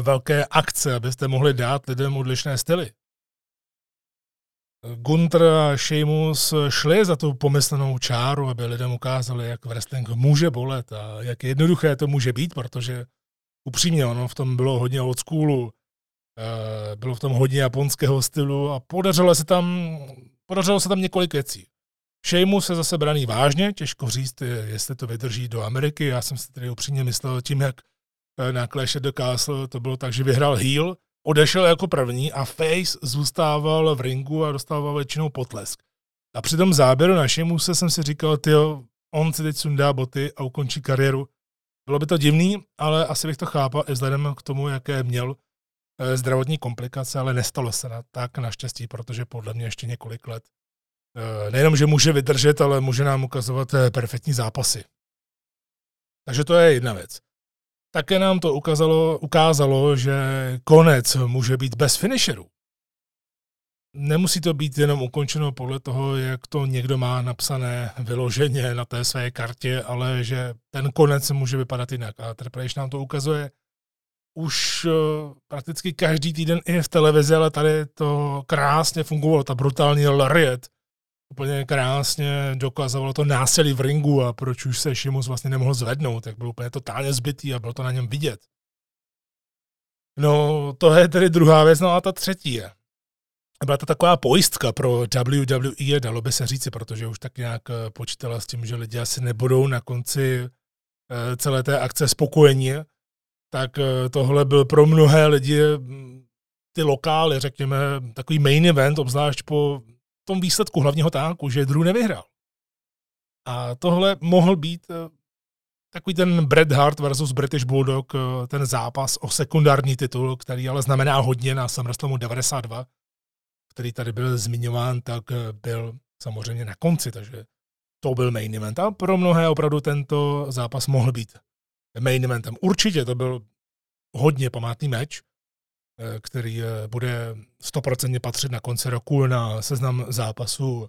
velké akce, abyste mohli dát lidem odlišné styly. Gunther a Sheamus šli za tu pomyslenou čáru, aby lidem ukázali, jak wrestling může bolet a jak jednoduché to může být, protože upřímně ono v tom bylo hodně old schoolu, bylo v tom hodně japonského stylu a podařilo se tam několik věcí. Sheamus se zase braný vážně, těžko říct, jestli to vydrží do Ameriky. Já jsem si tady upřímně myslel tím, jak na Clash of the Castle to bylo tak, že vyhrál heel, odešel jako první a face zůstával v ringu a dostával většinou potlesk. A při tom záběru na Sheamuse jsem si říkal, tyjo, on si teď sundá boty a ukončí kariéru. Bylo by to divný, ale asi bych to chápal i vzhledem k tomu, jaké měl zdravotní komplikace, ale nestalo se tak naštěstí, protože podle mě ještě několik let nejenom, že může vydržet, ale může nám ukazovat perfektní zápasy. Takže to je jedna věc. Také nám to ukázalo, že konec může být bez finisherů. Nemusí to být jenom ukončeno podle toho, jak to někdo má napsané vyloženě na té své kartě, ale že ten konec může vypadat jinak. A Triple H nám to ukazuje už prakticky každý týden i v televizi, ale tady to krásně fungovalo, ta brutální lariat. Úplně krásně dokazovalo to násilí v ringu a proč už se Sheamus vlastně nemohl zvednout, tak byl úplně totálně zbytý a bylo to na něm vidět. No, to je tedy druhá věc, no a ta třetí je. Byla to taková pojistka pro WWE, dalo by se říci, protože už tak nějak počítala s tím, že lidi asi nebudou na konci celé té akce spokojení, tak tohle byl pro mnohé lidi ty lokály, řekněme, takový main event, obzvlášť po tom výsledku hlavního táku, že Drew nevyhrál. A tohle mohl být takový ten Bret Hart versus British Bulldog, ten zápas o sekundární titul, který ale znamená hodně na SummerSlamu 92, který tady byl zmiňován, tak byl samozřejmě na konci, takže to byl main event. A pro mnohé opravdu tento zápas mohl být main eventem. Určitě to byl hodně památný meč, který bude 100% patřit na konci roku na seznam zápasů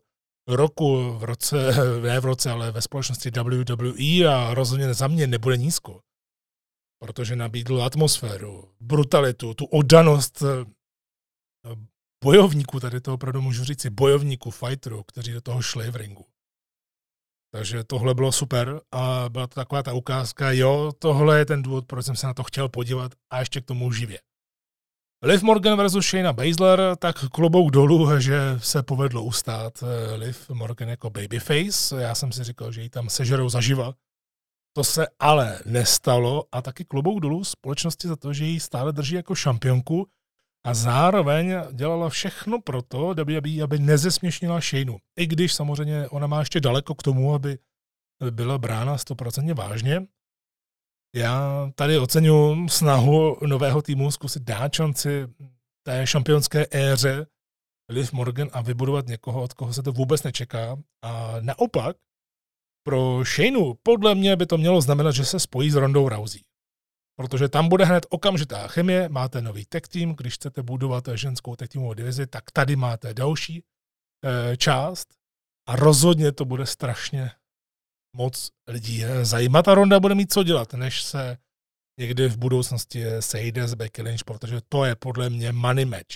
roku v roce, ne v roce, ale ve společnosti WWE a rozhodně za mě nebude nízko, protože nabídl atmosféru, brutalitu, tu oddanost bojovníků, tady to opravdu můžu říct, bojovníků, fighterů, kteří do toho šli v ringu. Takže tohle bylo super a byla to taková ta ukázka, jo, tohle je ten důvod, proč jsem se na to chtěl podívat a ještě k tomu živě. Liv Morgan versus Shayna Baszler, tak klobouk dolů, že se povedlo ustát Liv Morgan jako babyface. Já jsem si říkal, že ji tam sežerou zaživa. To se ale nestalo a taky klobouk dolů společnosti za to, že ji stále drží jako šampionku a zároveň dělala všechno proto, aby nezesměšnila Shaynu. I když samozřejmě ona má ještě daleko k tomu, aby byla brána 100% vážně. Já tady oceňuji snahu nového týmu zkusit dát šanci té šampionské éře Liv Morgan a vybudovat někoho, od koho se to vůbec nečeká. A naopak pro Shaynu podle mě by to mělo znamenat, že se spojí s Rondou Rousey. Protože tam bude hned okamžitá chemie, máte nový tag team, když chcete budovat ženskou tag teamovou divizi, tak tady máte další část a rozhodně to bude strašně moc lidí zajímat a Ronda bude mít co dělat, než se někdy v budoucnosti sejde s Becky Lynch, protože to je podle mě money match.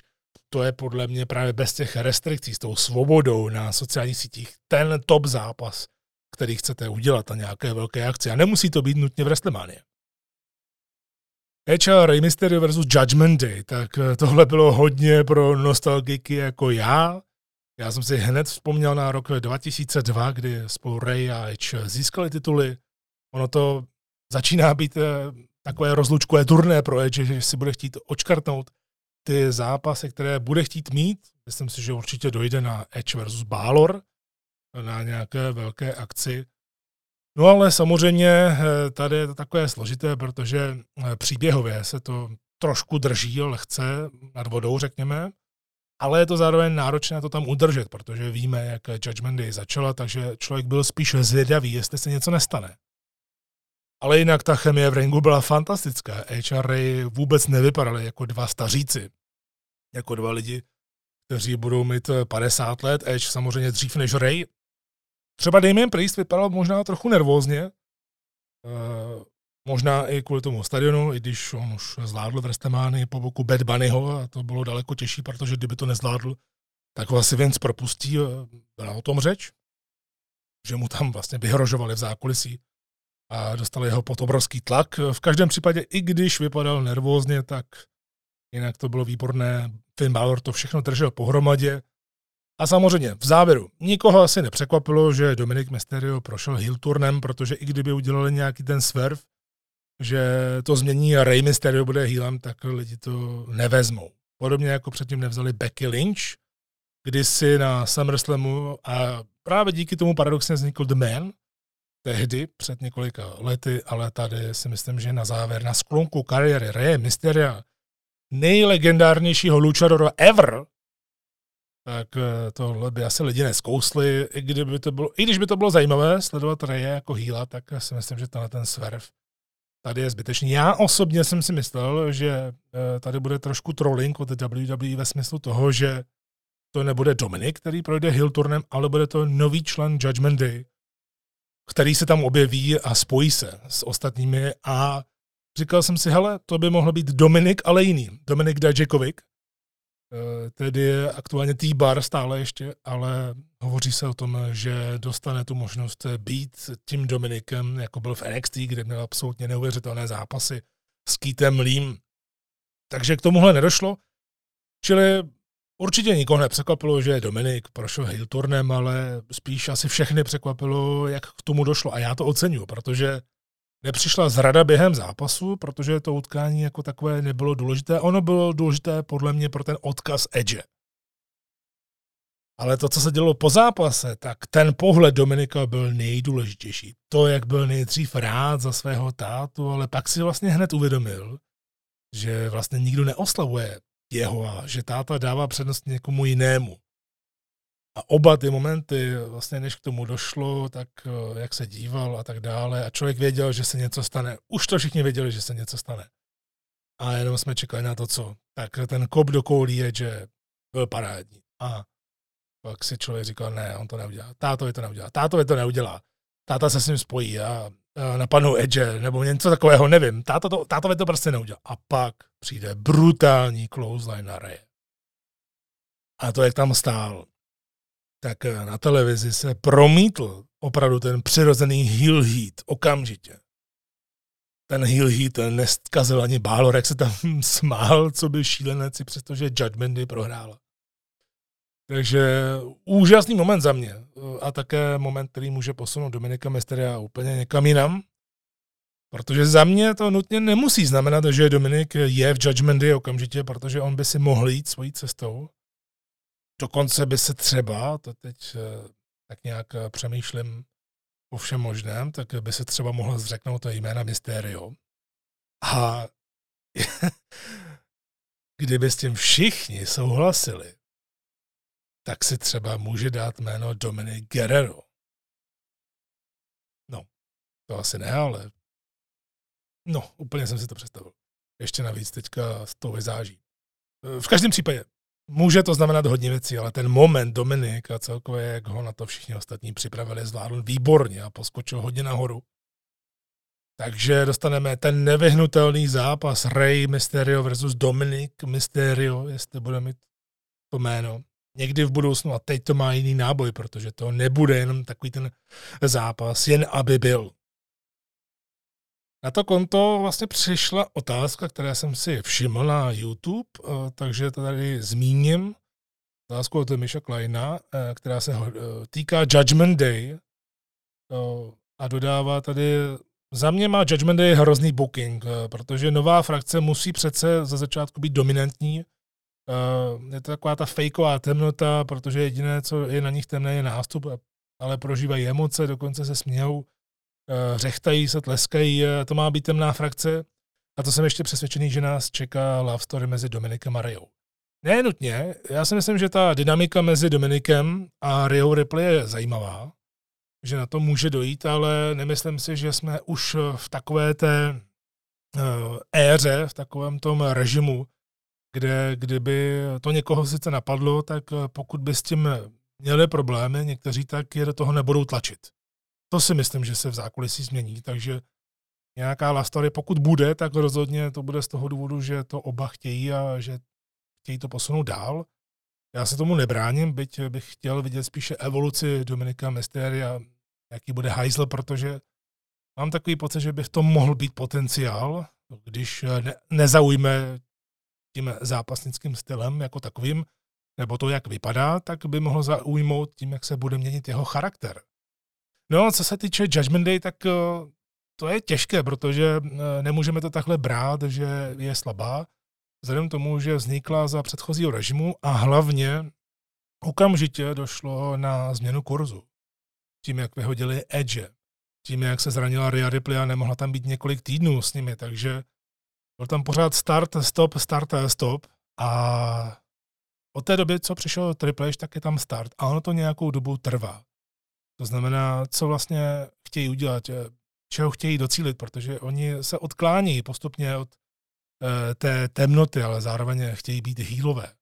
To je podle mě právě bez těch restrikcí, s tou svobodou na sociálních sítích, ten top zápas, který chcete udělat na nějaké velké akci. A nemusí to být nutně v WrestleManii. Edge a Rey Mysterio versus Judgment Day, tak tohle bylo hodně pro nostalgiky jako já. Já jsem si hned vzpomněl na rok 2002, kdy spolu Rey a Edge získali tituly. Ono to začíná být takové rozlučkové turné pro Edge, že si bude chtít očkartnout ty zápasy, které bude chtít mít. Myslím si, že určitě dojde na Edge versus Balor na nějaké velké akci. No ale samozřejmě tady je to takové složité, protože příběhově se to trošku drží lehce nad vodou, řekněme. Ale je to zároveň náročné to tam udržet, protože víme, jak Judgment Day začala, takže člověk byl spíš zvědavý, jestli se něco nestane. Ale jinak ta chemie v ringu byla fantastická. HRA vůbec nevypadaly jako dva staříci, jako dva lidi, kteří budou mít 50 let, Edge samozřejmě dřív než Rey. Třeba Damien Priest vypadal možná trochu nervózně, možná i kvůli tomu stadionu, i když on už zvládl v WrestleManii po boku Bad Bunnyho a to bylo daleko těžší, protože kdyby to nezvládl, tak ho asi Vince propustí, byla o tom řeč, že mu tam vlastně vyhrožovali v zákulisí a dostali ho pod obrovský tlak. V každém případě, i když vypadal nervózně, tak jinak to bylo výborné. Finn Balor to všechno držel pohromadě. A samozřejmě v závěru nikoho asi nepřekvapilo, že Dominic Mysterio prošel heel turnem, protože i kdyby udělali nějaký ten swerve, že to změní a Rey Mysterio bude heelem, tak lidi to nevezmou. Podobně jako předtím nevzali Becky Lynch, kdysi na SummerSlamu a právě díky tomu paradoxně vznikl The Man, tehdy před několika lety, ale tady si myslím, že na závěr, na sklonku kariéry Rey Mysteria, nejlegendárnějšího luchadora ever, tak tohle by asi lidi neskousli, i když by to bylo zajímavé sledovat Reje jako heela, tak si myslím, že tenhle ten swerve tady je zbytečný. Já osobně jsem si myslel, že tady bude trošku trolling od WWE ve smyslu toho, že to nebude Dominik, který projde heel turnem, ale bude to nový člen Judgment Day, který se tam objeví a spojí se s ostatními a říkal jsem si, hele, to by mohl být Dominik, ale jiný. Dominik Dijakovic, tedy je aktuálně T-Bar stále ještě, ale hovoří se o tom, že dostane tu možnost být tím Dominikem, jako byl v NXT, kde měl absolutně neuvěřitelné zápasy s Keithem Leem. Takže k tomuhle nedošlo. Čili určitě nikoho nepřekvapilo, že Dominik prošel heel turnem, ale spíš asi všechny překvapilo, jak k tomu došlo. A já to oceňuji, protože nepřišla zrada během zápasu, protože to utkání jako takové nebylo důležité. Ono bylo důležité podle mě pro ten odkaz Edge. Ale to, co se dělo po zápase, tak ten pohled Dominika byl nejdůležitější. To, jak byl nejdřív rád za svého tátu, ale pak si vlastně hned uvědomil, že vlastně nikdo neoslavuje jeho a že táta dává přednost někomu jinému. A oba ty momenty, vlastně než k tomu došlo, tak jak se díval a tak dále, a člověk věděl, že se něco stane. Už to všichni věděli, že se něco stane. A jenom jsme čekali na to, co. Tak ten kop do koulí Edge byl parádní. A pak si člověk říkal, ne, on to neudělá. Tátovi to neudělá. Tátovi to neudělá. Táta se s ním spojí a napadnou Edge, nebo něco takového, nevím. Tátovi to prostě neudělá. A pak přijde brutální clothesline na Reye. A to, jak tam stál, tak na televizi se promítl opravdu ten přirozený heel heat okamžitě. Ten heel heat neskazil ani Balor, jak se tam smál, co byl šílenec, přestože Judgment Day prohrála. Takže úžasný moment za mě a také moment, který může posunout Dominika Mysteria úplně někam jinam, protože za mě to nutně nemusí znamenat, že Dominik je v Judgment Day okamžitě, protože on by si mohl jít svojí cestou. Dokonce by se třeba, to teď tak nějak přemýšlím o všem možném, tak by se třeba mohlo zřeknout to jména Mysterio. A kdyby s tím všichni souhlasili, tak si třeba může dát jméno Dominic Guerrero. No, to asi ne, ale no, úplně jsem si to představil. Ještě navíc teďka z toho vyzáží. V každém případě může to znamenat hodně věcí, ale ten moment Dominik a celkově, jak ho na to všichni ostatní připravili, zvládl výborně a poskočil hodně nahoru. Takže dostaneme ten nevyhnutelný zápas Rey Mysterio versus Dominic Mysterio, jestli bude mít to jméno. Někdy v budoucnu a teď to má jiný náboj, protože to nebude jenom takový ten zápas, jen aby byl. Na to konto vlastně přišla otázka, které jsem si všiml na YouTube, takže to tady zmíním. Otázku od Miša Kleina, která se týká Judgment Day a dodává tady, za mě má Judgment Day hrozný booking, protože nová frakce musí přece za začátku být dominantní. Je to taková ta fejková temnota, protože jediné, co je na nich temné, je nástup, ale prožívají emoce, dokonce se smějou, řechtají se, tleskají, to má být temná frakce a to jsem ještě přesvědčený, že nás čeká love story mezi Dominikem a Reyou. Ne nutně, já si myslím, že ta dynamika mezi Dominikem a Reyou Ripley je zajímavá, že na to může dojít, ale nemyslím si, že jsme už v takové té éře, v takovém tom režimu, kde kdyby to někoho sice napadlo, tak pokud by s tím měli problémy někteří, tak je do toho nebudou tlačit. To si myslím, že se v zákulisí změní, takže nějaká love story, pokud bude, tak rozhodně to bude z toho důvodu, že to oba chtějí a že chtějí to posunout dál. Já se tomu nebráním, byť bych chtěl vidět spíše evoluci Dominika Mysteria, jaký bude hajzl, protože mám takový pocit, že by v tom mohl být potenciál, když nezaujme tím zápasnickým stylem jako takovým, nebo to, jak vypadá, tak by mohl zaujmout tím, jak se bude měnit jeho charakter. No a co se týče Judgment Day, tak to je těžké, protože nemůžeme to takhle brát, že je slabá, vzhledem tomu, že vznikla za předchozího režimu a hlavně okamžitě došlo na změnu kurzu. Tím, jak vyhodili Edge, tím, jak se zranila Rhea Ripley a nemohla tam být několik týdnů s nimi, takže byl tam pořád start, stop a od té doby, co přišel Triple H, tak je tam start a ono to nějakou dobu trvá. To znamená, co vlastně chtějí udělat, čeho chtějí docílit, protože oni se odklání postupně od té temnoty, ale zároveň chtějí být heelové.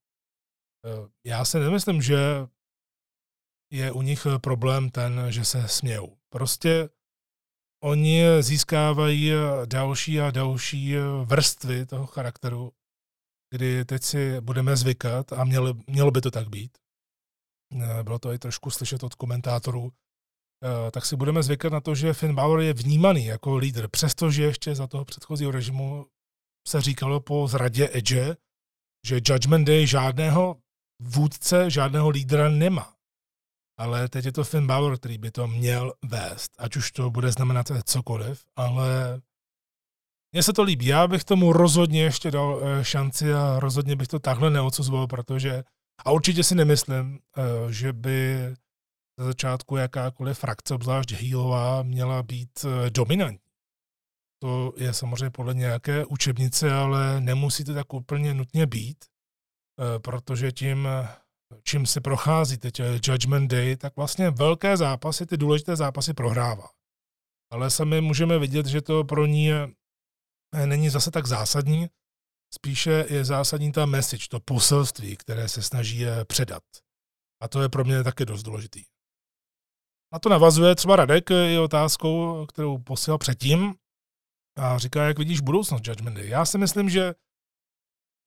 Já si nemyslím, že je u nich problém ten, že se smějou. Prostě oni získávají další a další vrstvy toho charakteru, kdy teď si budeme zvykat a mělo by to tak být. Bylo to i trošku slyšet od komentátorů. Tak si budeme zvykat na to, že Finn Balor je vnímaný jako lídr, přestože ještě za toho předchozího režimu se říkalo po zradě Edge, že Judgment Day žádného vůdce, žádného lídra nemá. ale teď je to Finn Balor, který by to měl vést, ať už to bude znamenat cokoliv, ale mně se to líbí. Já bych tomu rozhodně ještě dal šanci a rozhodně bych to takhle neodsuzoval, protože a určitě si nemyslím, že by za začátku jakákoliv frakce, obzvlášť healová, měla být dominantní. To je samozřejmě podle nějaké učebnice, ale nemusí to tak úplně nutně být, protože tím, čím se prochází teď Judgment Day, tak vlastně velké zápasy, ty důležité zápasy prohrává. Ale sami můžeme vidět, že to pro ní není zase tak zásadní, spíše je zásadní ta message, to poselství, které se snaží předat. A to je pro mě taky dost důležitý. Na to navazuje třeba Radek i otázkou, kterou posílal předtím, a říká, jak vidíš budoucnost Judgment Day. Já si myslím, že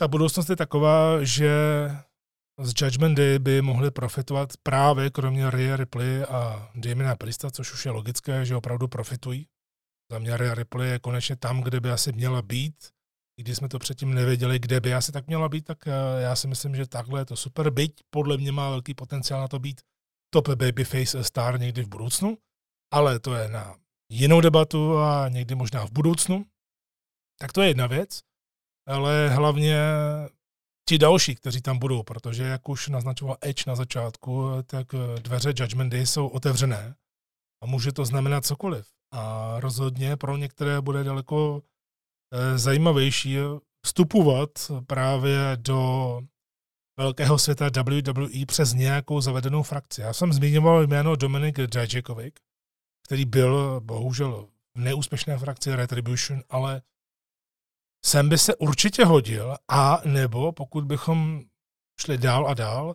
ta budoucnost je taková, že z Judgment Day by mohli profitovat právě kromě Rhea Ripley a Damiana Priesta, což už je logické, že opravdu profitují. Za mě Rhea Ripley je konečně tam, kde by asi měla být. I když jsme to předtím nevěděli, kde by asi tak měla být, tak já si myslím, že takhle je to super. Byť podle mě má velký potenciál na to být top babyface star někdy v budoucnu, ale to je na jinou debatu a někdy možná v budoucnu. Tak to je jedna věc, ale hlavně ti další, kteří tam budou, protože jak už naznačoval Edge na začátku, tak dveře Judgment Day jsou otevřené a může to znamenat cokoliv. A rozhodně pro některé bude daleko zajímavější vstupovat právě do velkého světa WWE přes nějakou zavedenou frakci. Já jsem zmiňoval jméno Dominik Dijakovic, který byl bohužel v neúspěšné frakci Retribution, ale sem by se určitě hodil, a nebo pokud bychom šli dál a dál,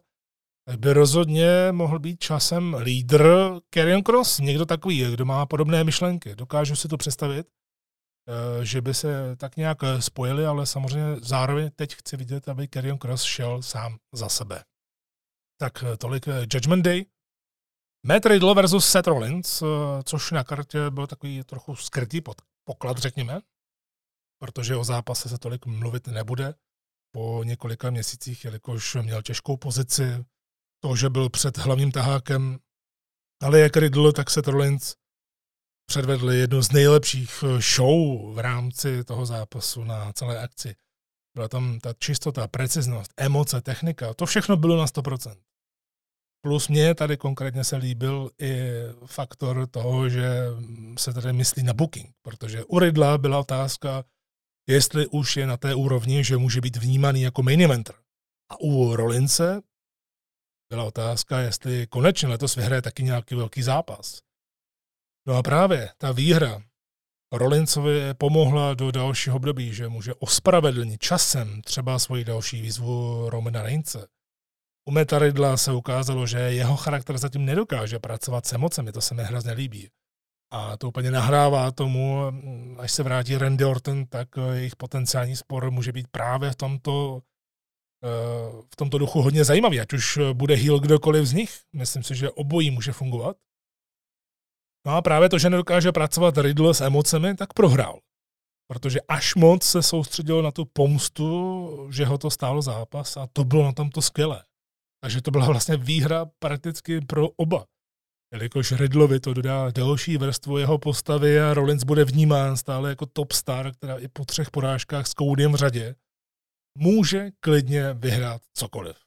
tak by rozhodně mohl být časem lídr Karrion Kross, někdo takový, kdo má podobné myšlenky. Dokážu si to představit, že by se tak nějak spojili, ale samozřejmě zároveň teď chci vidět, aby Karrion Kross šel sám za sebe. Tak tolik Judgment Day. Matt Riddle versus Seth Rollins, což na kartě byl takový trochu skrytý poklad, řekněme, protože o zápase se tolik mluvit nebude po několika měsících, jelikož měl těžkou pozici, to, že byl před hlavním tahákem, ale jak Riddle, tak Seth Rollins předvedli jednu z nejlepších show v rámci toho zápasu na celé akci. Byla tam ta čistota, preciznost, emoce, technika, to všechno bylo na 100%. Plus mě tady konkrétně se líbil i faktor toho, že se tady myslí na booking, protože u Riddla byla otázka, jestli už je na té úrovni, že může být vnímaný jako main eventer. A u Rollinse byla otázka, jestli konečně letos vyhraje taky nějaký velký zápas. No a právě ta výhra Rollinsovi pomohla do dalšího období, že může ospravedlnit časem třeba svoji další výzvu Romana Reince. U Matta Riddla se ukázalo, že jeho charakter zatím nedokáže pracovat s emocemi, to se mi hrozně líbí. A to úplně nahrává tomu, až se vrátí Randy Orton, tak jejich potenciální spor může být právě v tomto duchu hodně zajímavý, ať už bude heel kdokoliv z nich. Myslím si, že obojí může fungovat. No a právě to, že nedokáže pracovat Riddle s emocemi, tak prohrál. Protože až moc se soustředil na tu pomstu, že ho to stálo zápas, a to bylo na tomto skvělé. Takže to byla vlastně výhra prakticky pro oba. Jelikož Riddlovi to dodá další vrstvu jeho postavy a Rollins bude vnímán stále jako top star, která i po 3 porážkách s Coudym v řadě může klidně vyhrát cokoliv.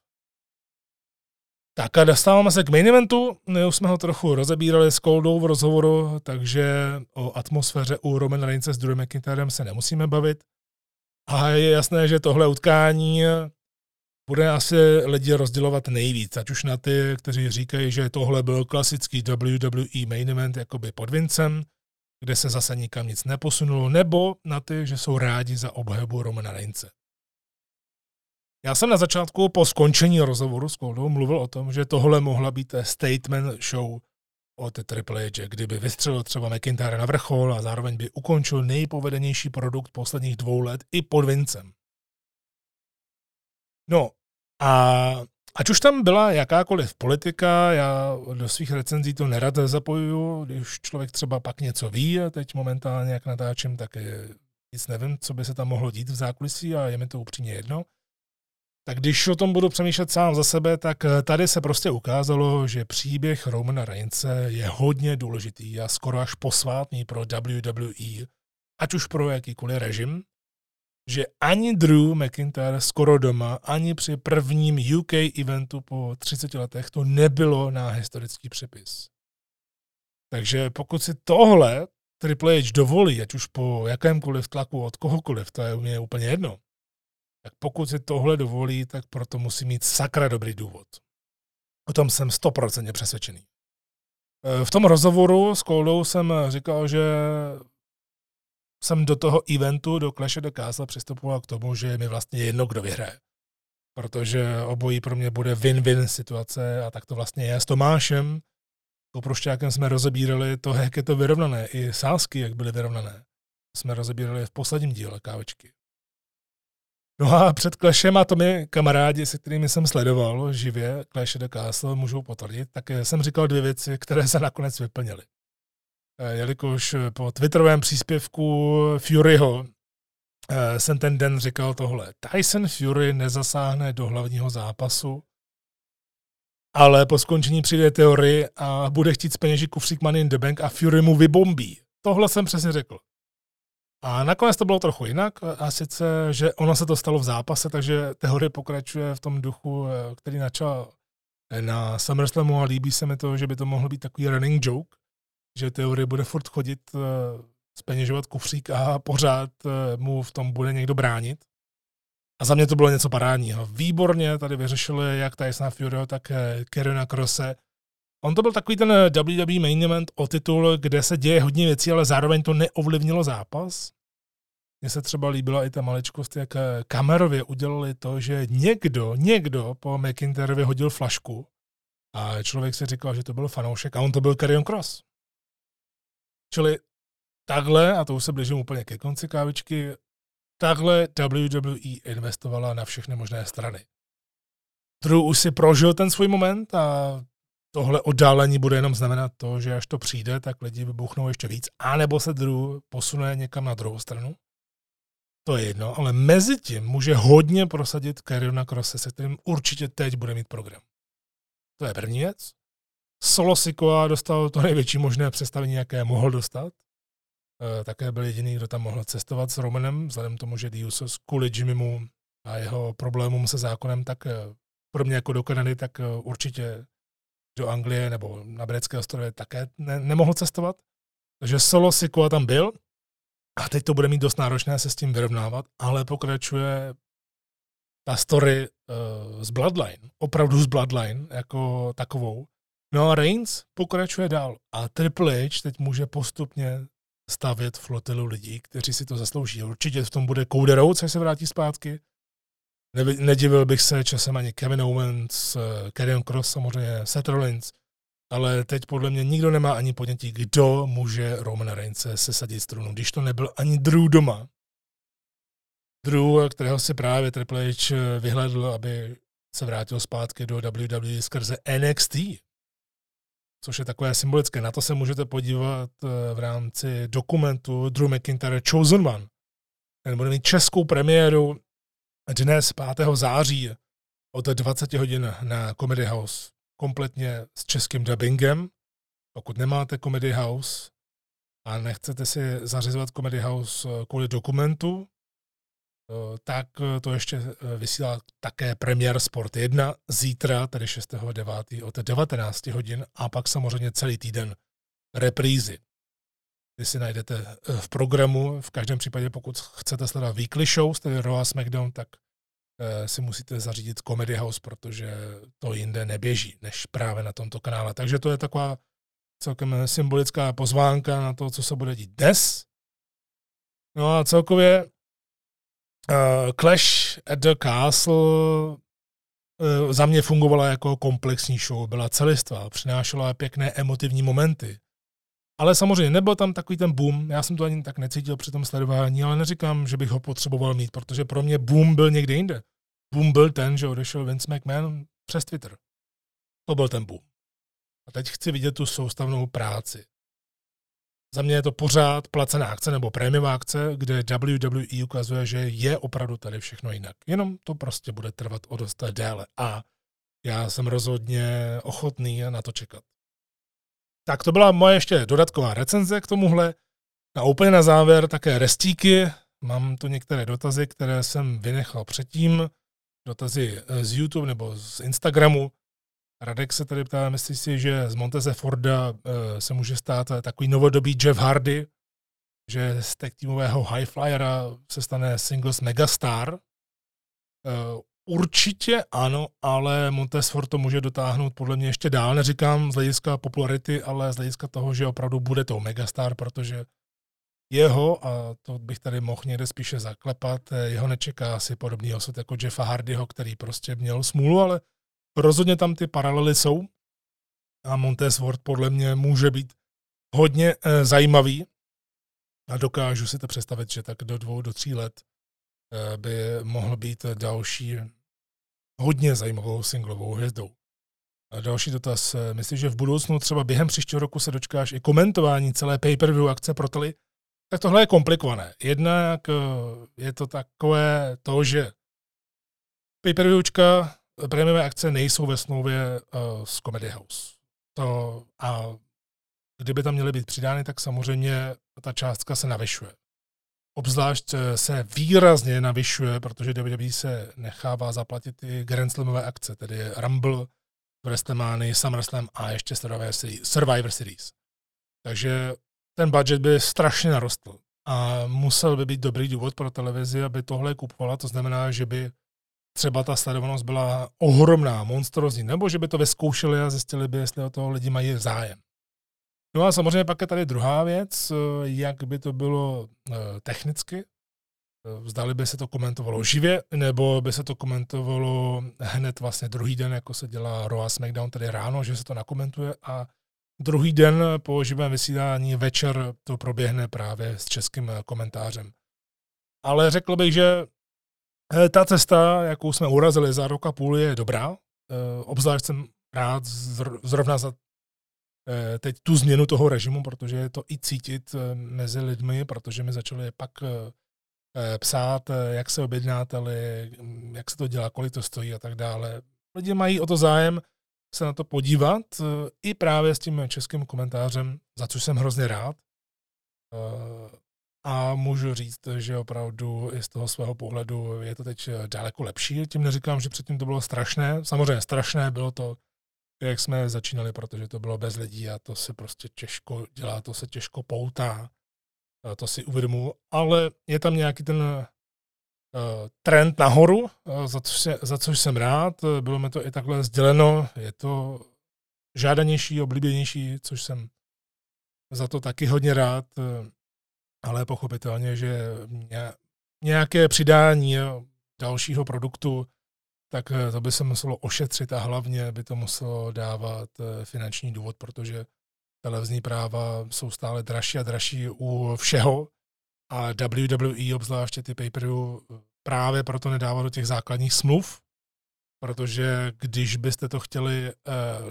Tak a dostáváme se k main eventu. My už jsme ho trochu rozebírali s Coudou v rozhovoru, takže o atmosféře u Romana Reince s Drew McIntyrem se nemusíme bavit. A je jasné, že tohle utkání bude asi lidi rozdělovat nejvíc, ať už na ty, kteří říkají, že tohle byl klasický WWE main event jakoby pod Vincem, kde se zase nikam nic neposunulo, nebo na ty, že jsou rádi za obhajobu Romana Reince. Já jsem na začátku po skončení rozhovoru s Koudou mluvil o tom, že tohle mohla být statement show od Triple H, kdyby vystřelil třeba McIntyre na vrchol a zároveň by ukončil nejpovedenější produkt posledních 2 let i pod Vincem. No a ať už tam byla jakákoliv politika, já do svých recenzí to nerad zapojuju, když člověk třeba pak něco ví, a teď momentálně jak natáčím, tak nic nevím, co by se tam mohlo dít v zákulisí a je mi to upřímně jedno. Tak když o tom budu přemýšlet sám za sebe, tak tady se prostě ukázalo, že příběh Romana Reince je hodně důležitý a skoro až posvátný pro WWE, ať už pro jakýkoliv režim, že ani Drew McIntyre skoro doma, ani při prvním UK eventu po 30 letech to nebylo na historický přepis. Takže pokud si tohle Triple H dovolí, ať už po jakémkoliv tlaku od kohokoliv, to je u mě úplně jedno, tak pokud si tohle dovolí, tak proto musí mít sakra dobrý důvod. O tom jsem 100% přesvědčený. V tom rozhovoru s Koudou jsem říkal, že jsem do toho eventu, do Clash of the Castle přistupoval k tomu, že mi vlastně jedno, kdo vyhraje. Protože obojí pro mě bude win-win situace a tak to vlastně je s Tomášem. Koprošťákem jsme rozebírali to, jak je to vyrovnané. I sázky, jak byly vyrovnané. Jsme rozebírali v posledním díle Kávečky. No a před Clashem, a to mi kamarádi, se kterými jsem sledoval živě Clash of the Castle, můžou potvrdit, tak jsem říkal dvě věci, které se nakonec vyplnily. Jelikož po twitterovém příspěvku Furyho jsem ten den říkal tohle. Tyson Fury nezasáhne do hlavního zápasu, ale po skončení přijde teorie a bude chtít z peněží kufřík Money in the Bank a Fury mu vybombí. Tohle jsem přesně řekl. A nakonec to bylo trochu jinak, a sice, že ono se to stalo v zápase, takže teorie pokračuje v tom duchu, který načal na SummerSlamu a líbí se mi to, že by to mohl být takový running joke, že teorie bude furt chodit, zpeněžovat kufřík a pořád mu v tom bude někdo bránit. A za mě to bylo něco parádního. Výborně tady vyřešili jak Tysona Furyho, tak Karriona Krosse. On to byl takový ten WWE main event o titul, kde se děje hodně věcí, ale zároveň to neovlivnilo zápas. Mně se třeba líbila i ta maličkost, jak kamerově udělali to, že někdo po McIntyrovi hodil flašku a člověk si říkal, že to byl fanoušek a on to byl Karrion Kross. Čili takhle, a to už se blížím úplně ke konci Kávičky, takhle WWE investovala na všechny možné strany. Drew už si prožil ten svůj moment a tohle oddálení bude jenom znamenat to, že až to přijde, tak lidi vybuchnou ještě víc, anebo se Drew posune někam na druhou stranu. To je jedno, ale mezi tím může hodně prosadit Karriona Krosse, se kterým určitě teď bude mít program. To je první věc. Solo Sikoa dostal to největší možné představení, jaké mohl dostat. Také byl jediný, kdo tam mohl cestovat s Romanem, vzhledem tomu, že Diusos kvůli Jimmymu a jeho problémům se zákonem, tak pro mě jako do Kanady, tak určitě do Anglie nebo na Britské ostrově také nemohl cestovat. Takže Solo Sikoa tam byl a teď to bude mít dost náročné se s tím vyrovnávat, ale pokračuje ta story z Bloodline, opravdu z Bloodline jako takovou. No a Reigns pokračuje dál a Triple H teď může postupně stavět flotilu lidí, kteří si to zaslouží. Určitě v tom bude Cody Rhodes, až se vrátí zpátky. Nedivil bych se časem ani Kevin Owens, Karrion Kross, samozřejmě Seth Rollins, ale teď podle mě nikdo nemá ani podnětí, kdo může Romana Reince sesadit strunu, když to nebyl ani Drew doma. Drew, kterého si právě Triple H vyhledl, aby se vrátil zpátky do WWE skrze NXT, což je takové symbolické. Na to se můžete podívat v rámci dokumentu Drew McIntyre Chosen One. Ten bude mít českou premiéru dnes 5. září od 20 hodin na Comedy House. Kompletně s českým dubbingem. Pokud nemáte Comedy House a nechcete si zařizovat Comedy House kvůli dokumentu, tak to ještě vysílá také Premiér Sport 1 zítra, tedy 6.9. od 19 hodin a pak samozřejmě celý týden reprízy. Vy si najdete v programu, v každém případě pokud chcete sledovat Weekly Show, tedy Raw a SmackDown, tak si musíte zařídit Comedy House, protože to jinde neběží, než právě na tomto kanále. Takže to je taková celkem symbolická pozvánka na to, co se bude dít dnes. No a celkově Clash at the Castle za mě fungovala jako komplexní show, byla celistvá, přinášela pěkné emotivní momenty. Ale samozřejmě nebyl tam takový ten boom, já jsem to ani tak necítil při tom sledování, ale neříkám, že bych ho potřeboval mít, protože pro mě boom byl někde jinde. Boom byl ten, že odešel Vince McMahon přes Twitter. To byl ten boom. A teď chci vidět tu soustavnou práci. Za mě je to pořád placená akce nebo prémiová akce, kde WWE ukazuje, že je opravdu tady všechno jinak. Jenom to prostě bude trvat o dost déle a já jsem rozhodně ochotný na to čekat. Tak to byla moje ještě dodatková recenze k tomuhle. A úplně na závěr také restíky. Mám tu některé dotazy, které jsem vynechal předtím. Dotazy z YouTube nebo z Instagramu. Radek se tady ptá, myslí si, že z Monteze Forda se může stát takový novodobý Jeff Hardy, že z tag týmového highflyera se stane singles megastar. Určitě ano, ale Montez Ford to může dotáhnout podle mě ještě dál, neříkám z hlediska popularity, ale z hlediska toho, že opravdu bude tou megastar, protože jeho, a to bych tady mohl někde spíše zaklepat, jeho nečeká asi podobný osud jako Jeffa Hardyho, který prostě měl smůlu, ale rozhodně tam ty paralely jsou a Montez Ford podle mě může být hodně zajímavý a dokážu si to představit, že tak do 2 do 3 let by mohl být další hodně zajímavou singlovou hvězdou. A další dotaz. Myslím, že v budoucnu třeba během příštího roku se dočkáš i komentování celé pay-per-view akce pro tele? Tak tohle je komplikované. Jednak je to takové to, že pay-per-viewčka prémiové akce nejsou ve smlouvě s Comedy House. To, a kdyby tam měly být přidány, tak samozřejmě ta částka se navyšuje. Obzvlášť se výrazně navyšuje, protože WWE se nechává zaplatit i Grand Slamové akce, tedy Rumble, WrestleMania, SummerSlam a ještě Survivor Series. Takže ten budget by strašně narostl a musel by být dobrý důvod pro televizi, aby tohle kupovala, to znamená, že by třeba ta sledovanost byla ohromná, monstrozní, nebo že by to vyzkoušeli a zjistili by, jestli o toho lidi mají zájem. No a samozřejmě pak je tady druhá věc, jak by to bylo technicky. Zdali by se to komentovalo živě, nebo by se to komentovalo hned vlastně druhý den, jako se dělá Raw a SmackDown, tedy ráno, že se to nakomentuje a druhý den po živém vysílání večer to proběhne právě s českým komentářem. Ale řekl bych, že ta cesta, jakou jsme urazili za rok a půl, je dobrá. Obzvlášť jsem rád zrovna za teď tu změnu toho režimu, protože je to i cítit mezi lidmi, protože mi začali pak psát, jak se objednáteli, jak se to dělá, kolik to stojí a tak dále. Lidi mají o to zájem se na to podívat i právě s tím českým komentářem, za což jsem hrozně rád. A můžu říct, že opravdu i z toho svého pohledu je to teď daleko lepší. Tím neříkám, že předtím to bylo strašné. Samozřejmě strašné bylo to, jak jsme začínali, protože to bylo bez lidí a to se prostě těžko dělá, to se těžko poutá, to si uvědomuji, ale je tam nějaký ten trend nahoru, za což jsem rád, bylo mi to i takhle sděleno, je to žádanější, oblíbenější, což jsem za to taky hodně rád, ale pochopitelně, že nějaké přidání dalšího produktu, tak to by se muselo ošetřit a hlavně by to muselo dávat finanční důvod, protože televizní práva jsou stále dražší a dražší u všeho a WWE, obzvláště ty pay-per-view, právě proto nedává do těch základních smluv, protože když byste to chtěli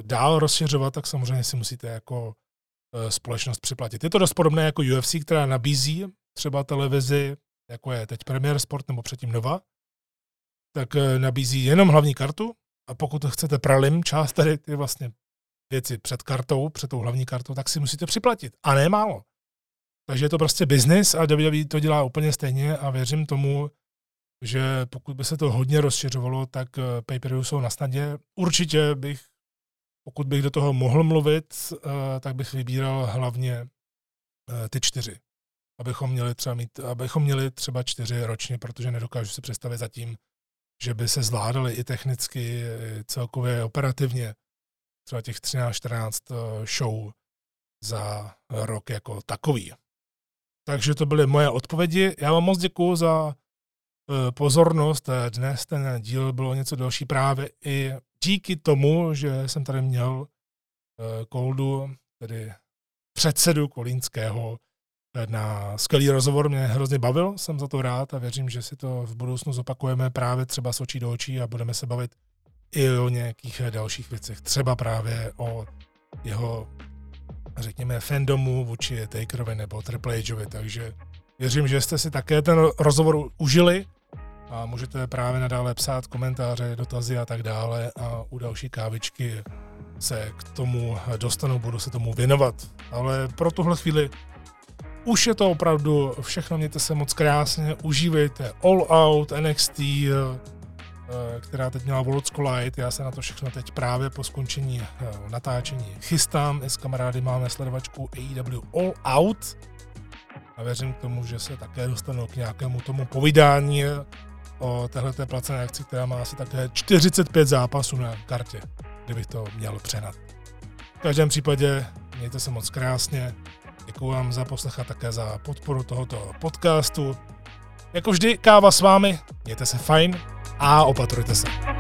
dál rozšiřovat, tak samozřejmě si musíte jako společnost připlatit. Je to dost podobné jako UFC, která nabízí třeba televizi, jako je teď Premier Sport nebo předtím Nova, tak nabízí jenom hlavní kartu a pokud chcete prelim část tady ty vlastně věci před kartou, před tou hlavní kartou, tak si musíte připlatit. A ne málo. Takže je to prostě biznis a WWE to dělá úplně stejně a věřím tomu, že pokud by se to hodně rozšiřovalo, tak pay-per-view jsou na snadě. Určitě bych, pokud bych do toho mohl mluvit, tak bych vybíral hlavně ty 4. Abychom měli třeba 4 ročně, protože nedokážu si představit zatím, že by se zvládaly i technicky, celkově operativně, třeba těch 13-14 show za rok jako takový. Takže to byly moje odpovědi. Já vám moc děkuju za pozornost. Dnes ten díl bylo něco delší právě i díky tomu, že jsem tady měl Koudu, tedy předsedu Kolínského, na skvělý rozhovor, mě hrozně bavil, jsem za to rád a věřím, že si to v budoucnu zopakujeme právě třeba s očí do očí a budeme se bavit i o nějakých dalších věcech, třeba právě o jeho, řekněme, fandomu vůči Takerovi nebo Triple Hovi, takže věřím, že jste si také ten rozhovor užili a můžete právě nadále psát komentáře, dotazy a tak dále a u další kávičky se k tomu dostanu, budu se tomu věnovat. Ale pro tuhle chvíli už je to opravdu všechno, mějte se moc krásně, užívejte All Out, NXT, která teď měla World's Collide, já se na to všechno teď právě po skončení natáčení chystám, i s kamarády máme sledovačku AEW All Out a věřím k tomu, že se také dostanu k nějakému tomu povídání o téhleté placené akci, která má asi také 45 zápasů na kartě, kdybych to měl přenat. V každém případě mějte se moc krásně, děkuji vám za poslech a také za podporu tohoto podcastu. Jako vždy, káva s vámi, mějte se fajn a opatrujte se.